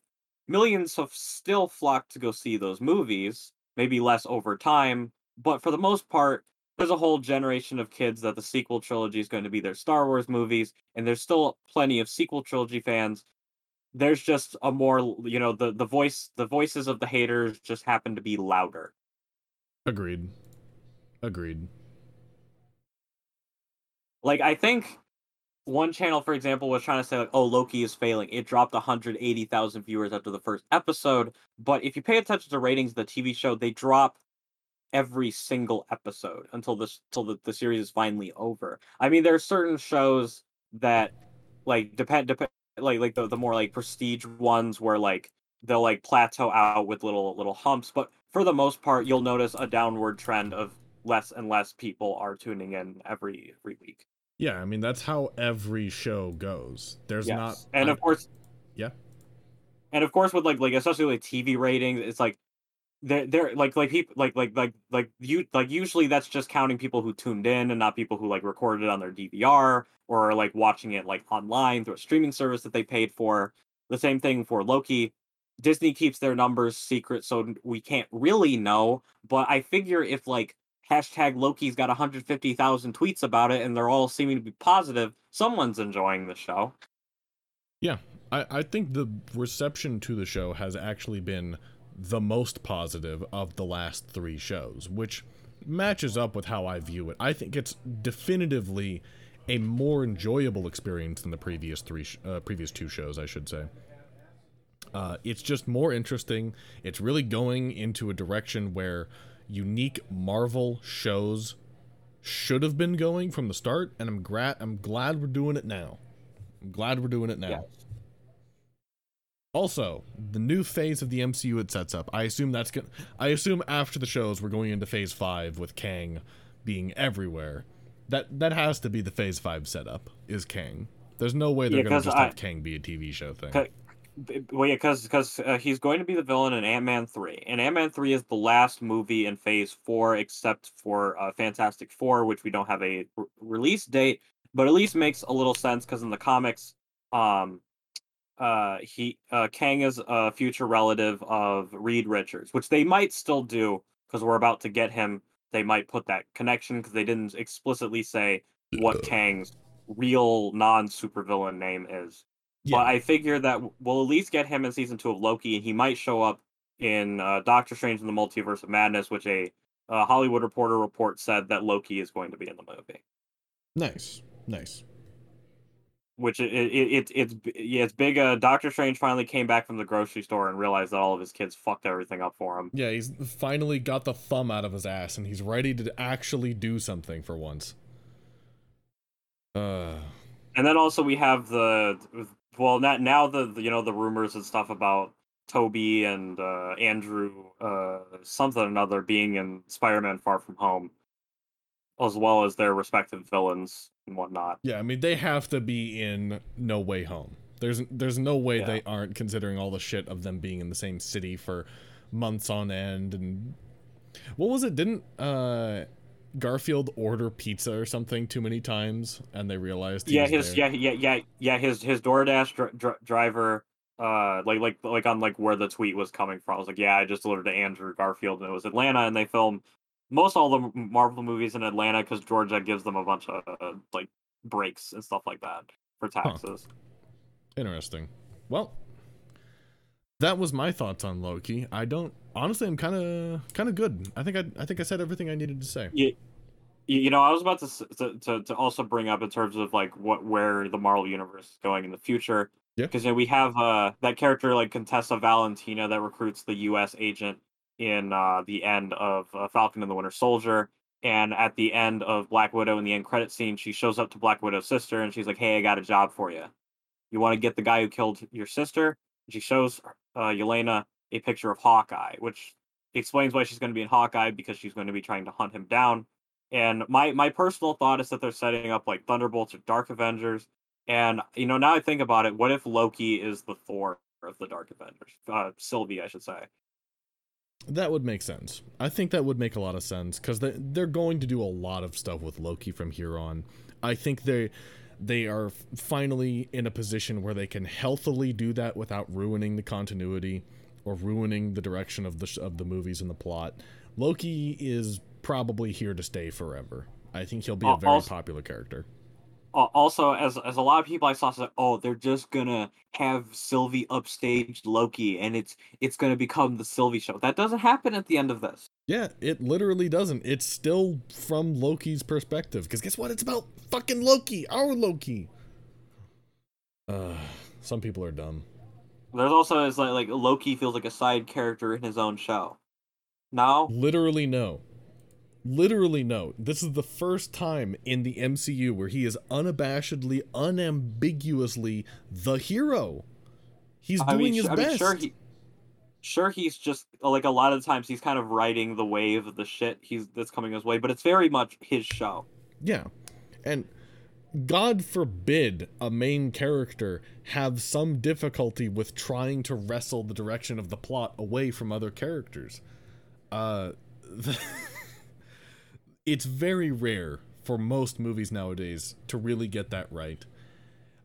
millions have still flocked to go see those movies. Maybe less over time, but for the most part, there's a whole generation of kids that the sequel trilogy is going to be their Star Wars movies, and there's still plenty of sequel trilogy fans. There's just a more, you know, the, the voice, the voices of the haters just happen to be louder. Agreed. Agreed. Like, I think one channel, for example, was trying to say, like, oh, Loki is failing. It dropped one hundred eighty thousand viewers after the first episode, but if you pay attention to the ratings of the T V show, they drop every single episode until this till the, the series is finally over. I mean, there are certain shows that like depend depend like like the, the more like prestige ones where like they'll like plateau out with little little humps, but for the most part you'll notice a downward trend of less and less people are tuning in every every week. Yeah, I mean that's how every show goes. There's yes. not and I... of course yeah. And of course with like like especially like T V ratings, it's like They're, they're like like people like like like like you like usually that's just counting people who tuned in and not people who like recorded it on their D V R or are like watching it like online through a streaming service that they paid for. The same thing for Loki. Disney keeps their numbers secret, so we can't really know. But I figure if like hashtag Loki's got one hundred fifty thousand tweets about it and they're all seeming to be positive, someone's enjoying the show. Yeah, I, I think the reception to the show has actually been the most positive of the last three shows, which matches up with how I view it. I think it's definitively a more enjoyable experience than the previous three, sh- uh, previous two shows, I should say. Uh, it's just more interesting. It's really going into a direction where unique Marvel shows should have been going from the start, and I'm glad I'm glad we're doing it now. I'm glad we're doing it now. Yeah. Also, the new phase of the M C U it sets up. I assume that's gonna, I assume after the shows we're going into phase five with Kang being everywhere. That that has to be the phase five setup is Kang. There's no way they're yeah, gonna just I, have Kang be a T V show thing. Well, yeah, because because uh, he's going to be the villain in Ant-Man three, and Ant-Man three is the last movie in Phase four, except for uh, Fantastic Four, which we don't have a re- release date, but at least makes a little sense because in the comics, um, uh, he uh, Kang is a future relative of Reed Richards, which they might still do because we're about to get him. They might put that connection because they didn't explicitly say what Kang's real non-supervillain name is. Yeah. But I figure that we'll at least get him in season two of Loki, and he might show up in uh, Doctor Strange in the Multiverse of Madness, which a uh, Hollywood Reporter report said that Loki is going to be in the movie. Nice, nice. Which it, it, it it's yeah, it's big. Uh, Doctor Strange finally came back from the grocery store and realized that all of his kids fucked everything up for him. Yeah, he's finally got the thumb out of his ass, and he's ready to actually do something for once. Uh. And then also we have the. Well, not now the you know the rumors and stuff about Toby and uh, Andrew uh, something or another being in Spider-Man Far From Home, as well as their respective villains and whatnot. Yeah, I mean they have to be in No Way Home. There's there's no way yeah. they aren't, considering all the shit of them being in the same city for months on end. And what was it? Didn't uh, Garfield order pizza or something too many times, and they realized he yeah was his there. yeah yeah yeah yeah his his DoorDash dr- dr- driver uh like like like on like where the tweet was coming from. I was like, yeah, I just delivered to Andrew Garfield, and it was Atlanta, and they film most all the Marvel movies in Atlanta because Georgia gives them a bunch of uh, like breaks and stuff like that for taxes. Huh. Interesting. Well, that was my thoughts on Loki. I don't. Honestly, I'm kind of kind of good. I think I I think I said everything I needed to say. You, you know, I was about to, to to to also bring up in terms of like what where the Marvel universe is going in the future. Yeah. Because you know, we have uh that character like Contessa Valentina that recruits the U S agent in uh, the end of uh, Falcon and the Winter Soldier, and at the end of Black Widow in the end credit scene, she shows up to Black Widow's sister and she's like, "Hey, I got a job for you. You want to get the guy who killed your sister?" And she shows uh, Yelena a picture of Hawkeye, which explains why she's going to be in Hawkeye, because she's going to be trying to hunt him down. And my my personal thought is that they're setting up like Thunderbolts or Dark Avengers. And you know, now I think about it, what if Loki is the Thor of the Dark Avengers? Uh, Sylvie, I should say. That would make sense. I think that would make a lot of sense because they they're going to do a lot of stuff with Loki from here on. I think they they are finally in a position where they can healthily do that without ruining the continuity or ruining the direction of the sh- of the movies and the plot. Loki is probably here to stay forever. I think he'll be uh, a very also, popular character. Uh, also, as as a lot of people I saw said, "Oh, they're just gonna have Sylvie upstaged Loki, and it's it's gonna become the Sylvie show." That doesn't happen at the end of this. Yeah, it literally doesn't. It's still from Loki's perspective, because guess what? It's about fucking Loki, our Loki. Uh, some people are dumb. There's also is like like Loki feels like a side character in his own show. No? Literally no. Literally no. This is the first time in the M C U where he is unabashedly, unambiguously the hero. He's I doing mean, his I best. Mean, sure, he, sure, he's just like a lot of times he's kind of riding the wave of the shit he's that's coming his way, but it's very much his show. Yeah, and God forbid a main character have some difficulty with trying to wrestle the direction of the plot away from other characters. Uh, the it's very rare for most movies nowadays to really get that right.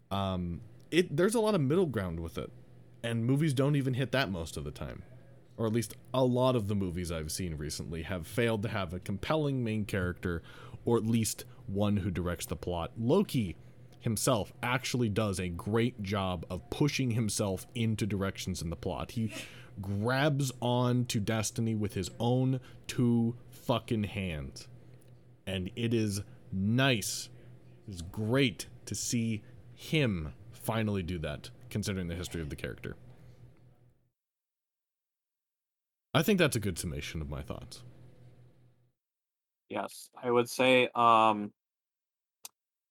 Um, it there's a lot of middle ground with it, and movies don't even hit that most of the time. Or at least a lot of the movies I've seen recently have failed to have a compelling main character, or at least one who directs the plot. Loki himself actually does a great job of pushing himself into directions in the plot. He grabs on to destiny with his own two fucking hands. And it is nice. It's great to see him finally do that, considering the history of the character. I think that's a good summation of my thoughts. Yes, I would say um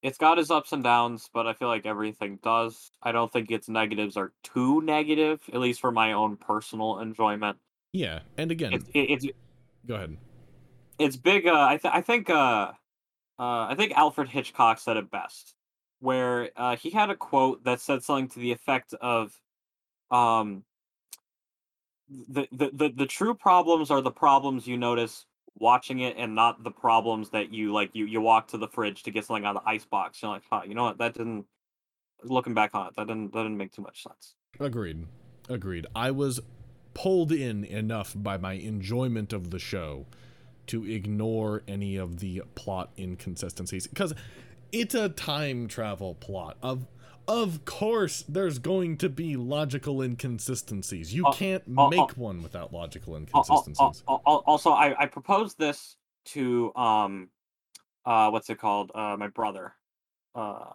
it's got its ups and downs, but I feel like everything does. I don't think its negatives are too negative, at least for my own personal enjoyment. Yeah, and again, it's, it, it's go ahead. It's big. Uh, I th- I think uh, uh, I think Alfred Hitchcock said it best, where uh, he had a quote that said something to the effect of, um, the, the the the true problems are the problems you notice watching it, and not the problems that you like. You you walk to the fridge to get something out of the icebox. You're like, huh, you know what? That didn't. Looking back on it, that didn't that didn't make too much sense. Agreed. Agreed. I was pulled in enough by my enjoyment of the show to ignore any of the plot inconsistencies, because it's a time travel plot. Of of course there's going to be logical inconsistencies. You uh, can't uh, make uh, one without logical inconsistencies. Uh, uh, uh, uh, also, I, I proposed this to um uh what's it called? Uh my brother. Uh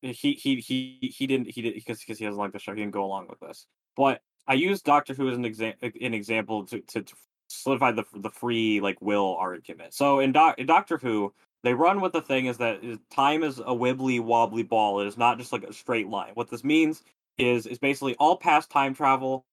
he he he he didn't he did because because he doesn't like the show, he didn't go along with this. But I used Doctor Who as an example an example to, to, to solidify the the free like will argument. So in, Do- in Doctor Who, they run with the thing is that time is a wibbly wobbly ball. It is not just like a straight line. What this means is is basically all past time travel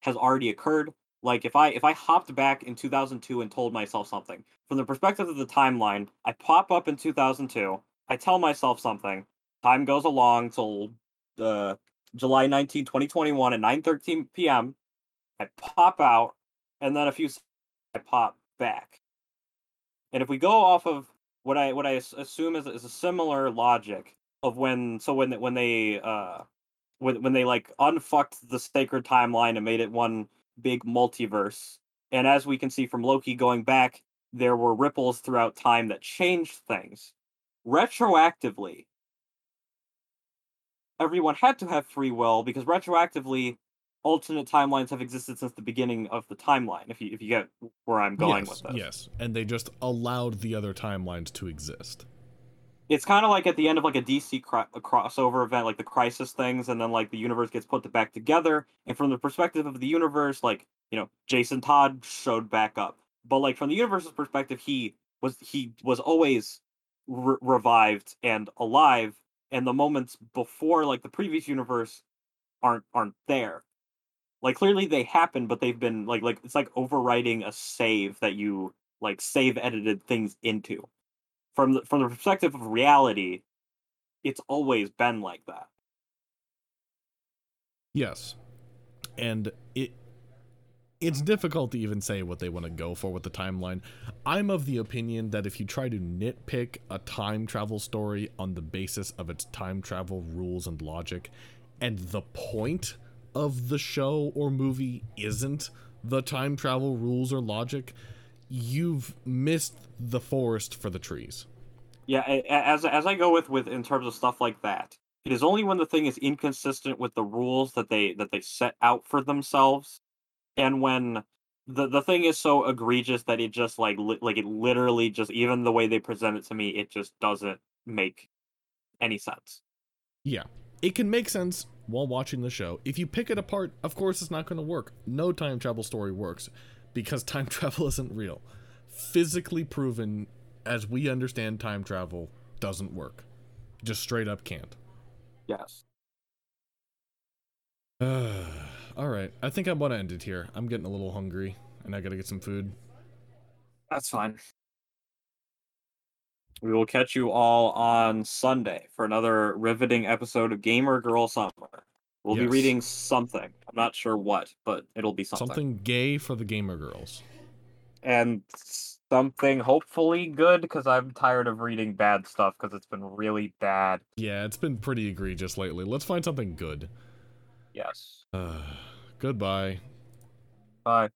has already occurred. Like if I if I hopped back in two thousand two and told myself something from the perspective of the timeline, I pop up in two thousand two. I tell myself something. Time goes along till the uh, July nineteenth, twenty twenty-one at nine thirteen p.m. I pop out. And then a few seconds, I pop back. And if we go off of what I what I assume is, is a similar logic of when, so when when they uh when when they like unfucked the sacred timeline and made it one big multiverse. And as we can see from Loki going back, there were ripples throughout time that changed things retroactively. Everyone had to have free will because retroactively, alternate timelines have existed since the beginning of the timeline, if you if you get where I'm going yes, with this. Yes, and they just allowed the other timelines to exist. It's kind of like at the end of like a D C cro- a crossover event, like the Crisis things, and then like the universe gets put back together, and from the perspective of the universe, like, you know, Jason Todd showed back up. But like from the universe's perspective, he was he was always re- revived and alive, and the moments before like the previous universe aren't aren't there. Like, clearly they happen, but they've been, like, like it's like overwriting a save that you, like, save-edited things into. From the, from the perspective of reality, it's always been like that. Yes. And it it's difficult to even say what they want to go for with the timeline. I'm of the opinion that if you try to nitpick a time travel story on the basis of its time travel rules and logic, and the point of the show or movie isn't the time travel rules or logic, you've missed the forest for the trees. Yeah, as as I go with, with in terms of stuff like that, it is only when the thing is inconsistent with the rules that they that they set out for themselves, and when the the thing is so egregious that it just like li- like it literally just even the way they present it to me, it just doesn't make any sense. Yeah, it can make sense while watching the show. If you pick it apart, of course it's not going to work. No time travel story works because time travel isn't real. Physically proven, as we understand time travel, doesn't work. Just straight up can't. Yes. Uh, all right. I think I want to end it here. I'm getting a little hungry and I got to get some food. That's fine. We will catch you all on Sunday for another riveting episode of Gamer Girl Summer. We'll yes. be reading something. I'm not sure what, but it'll be something. Something gay for the gamer girls. And something hopefully good, because I'm tired of reading bad stuff, because it's been really bad. Yeah, it's been pretty egregious lately. Let's find something good. Yes. Uh, goodbye. Bye.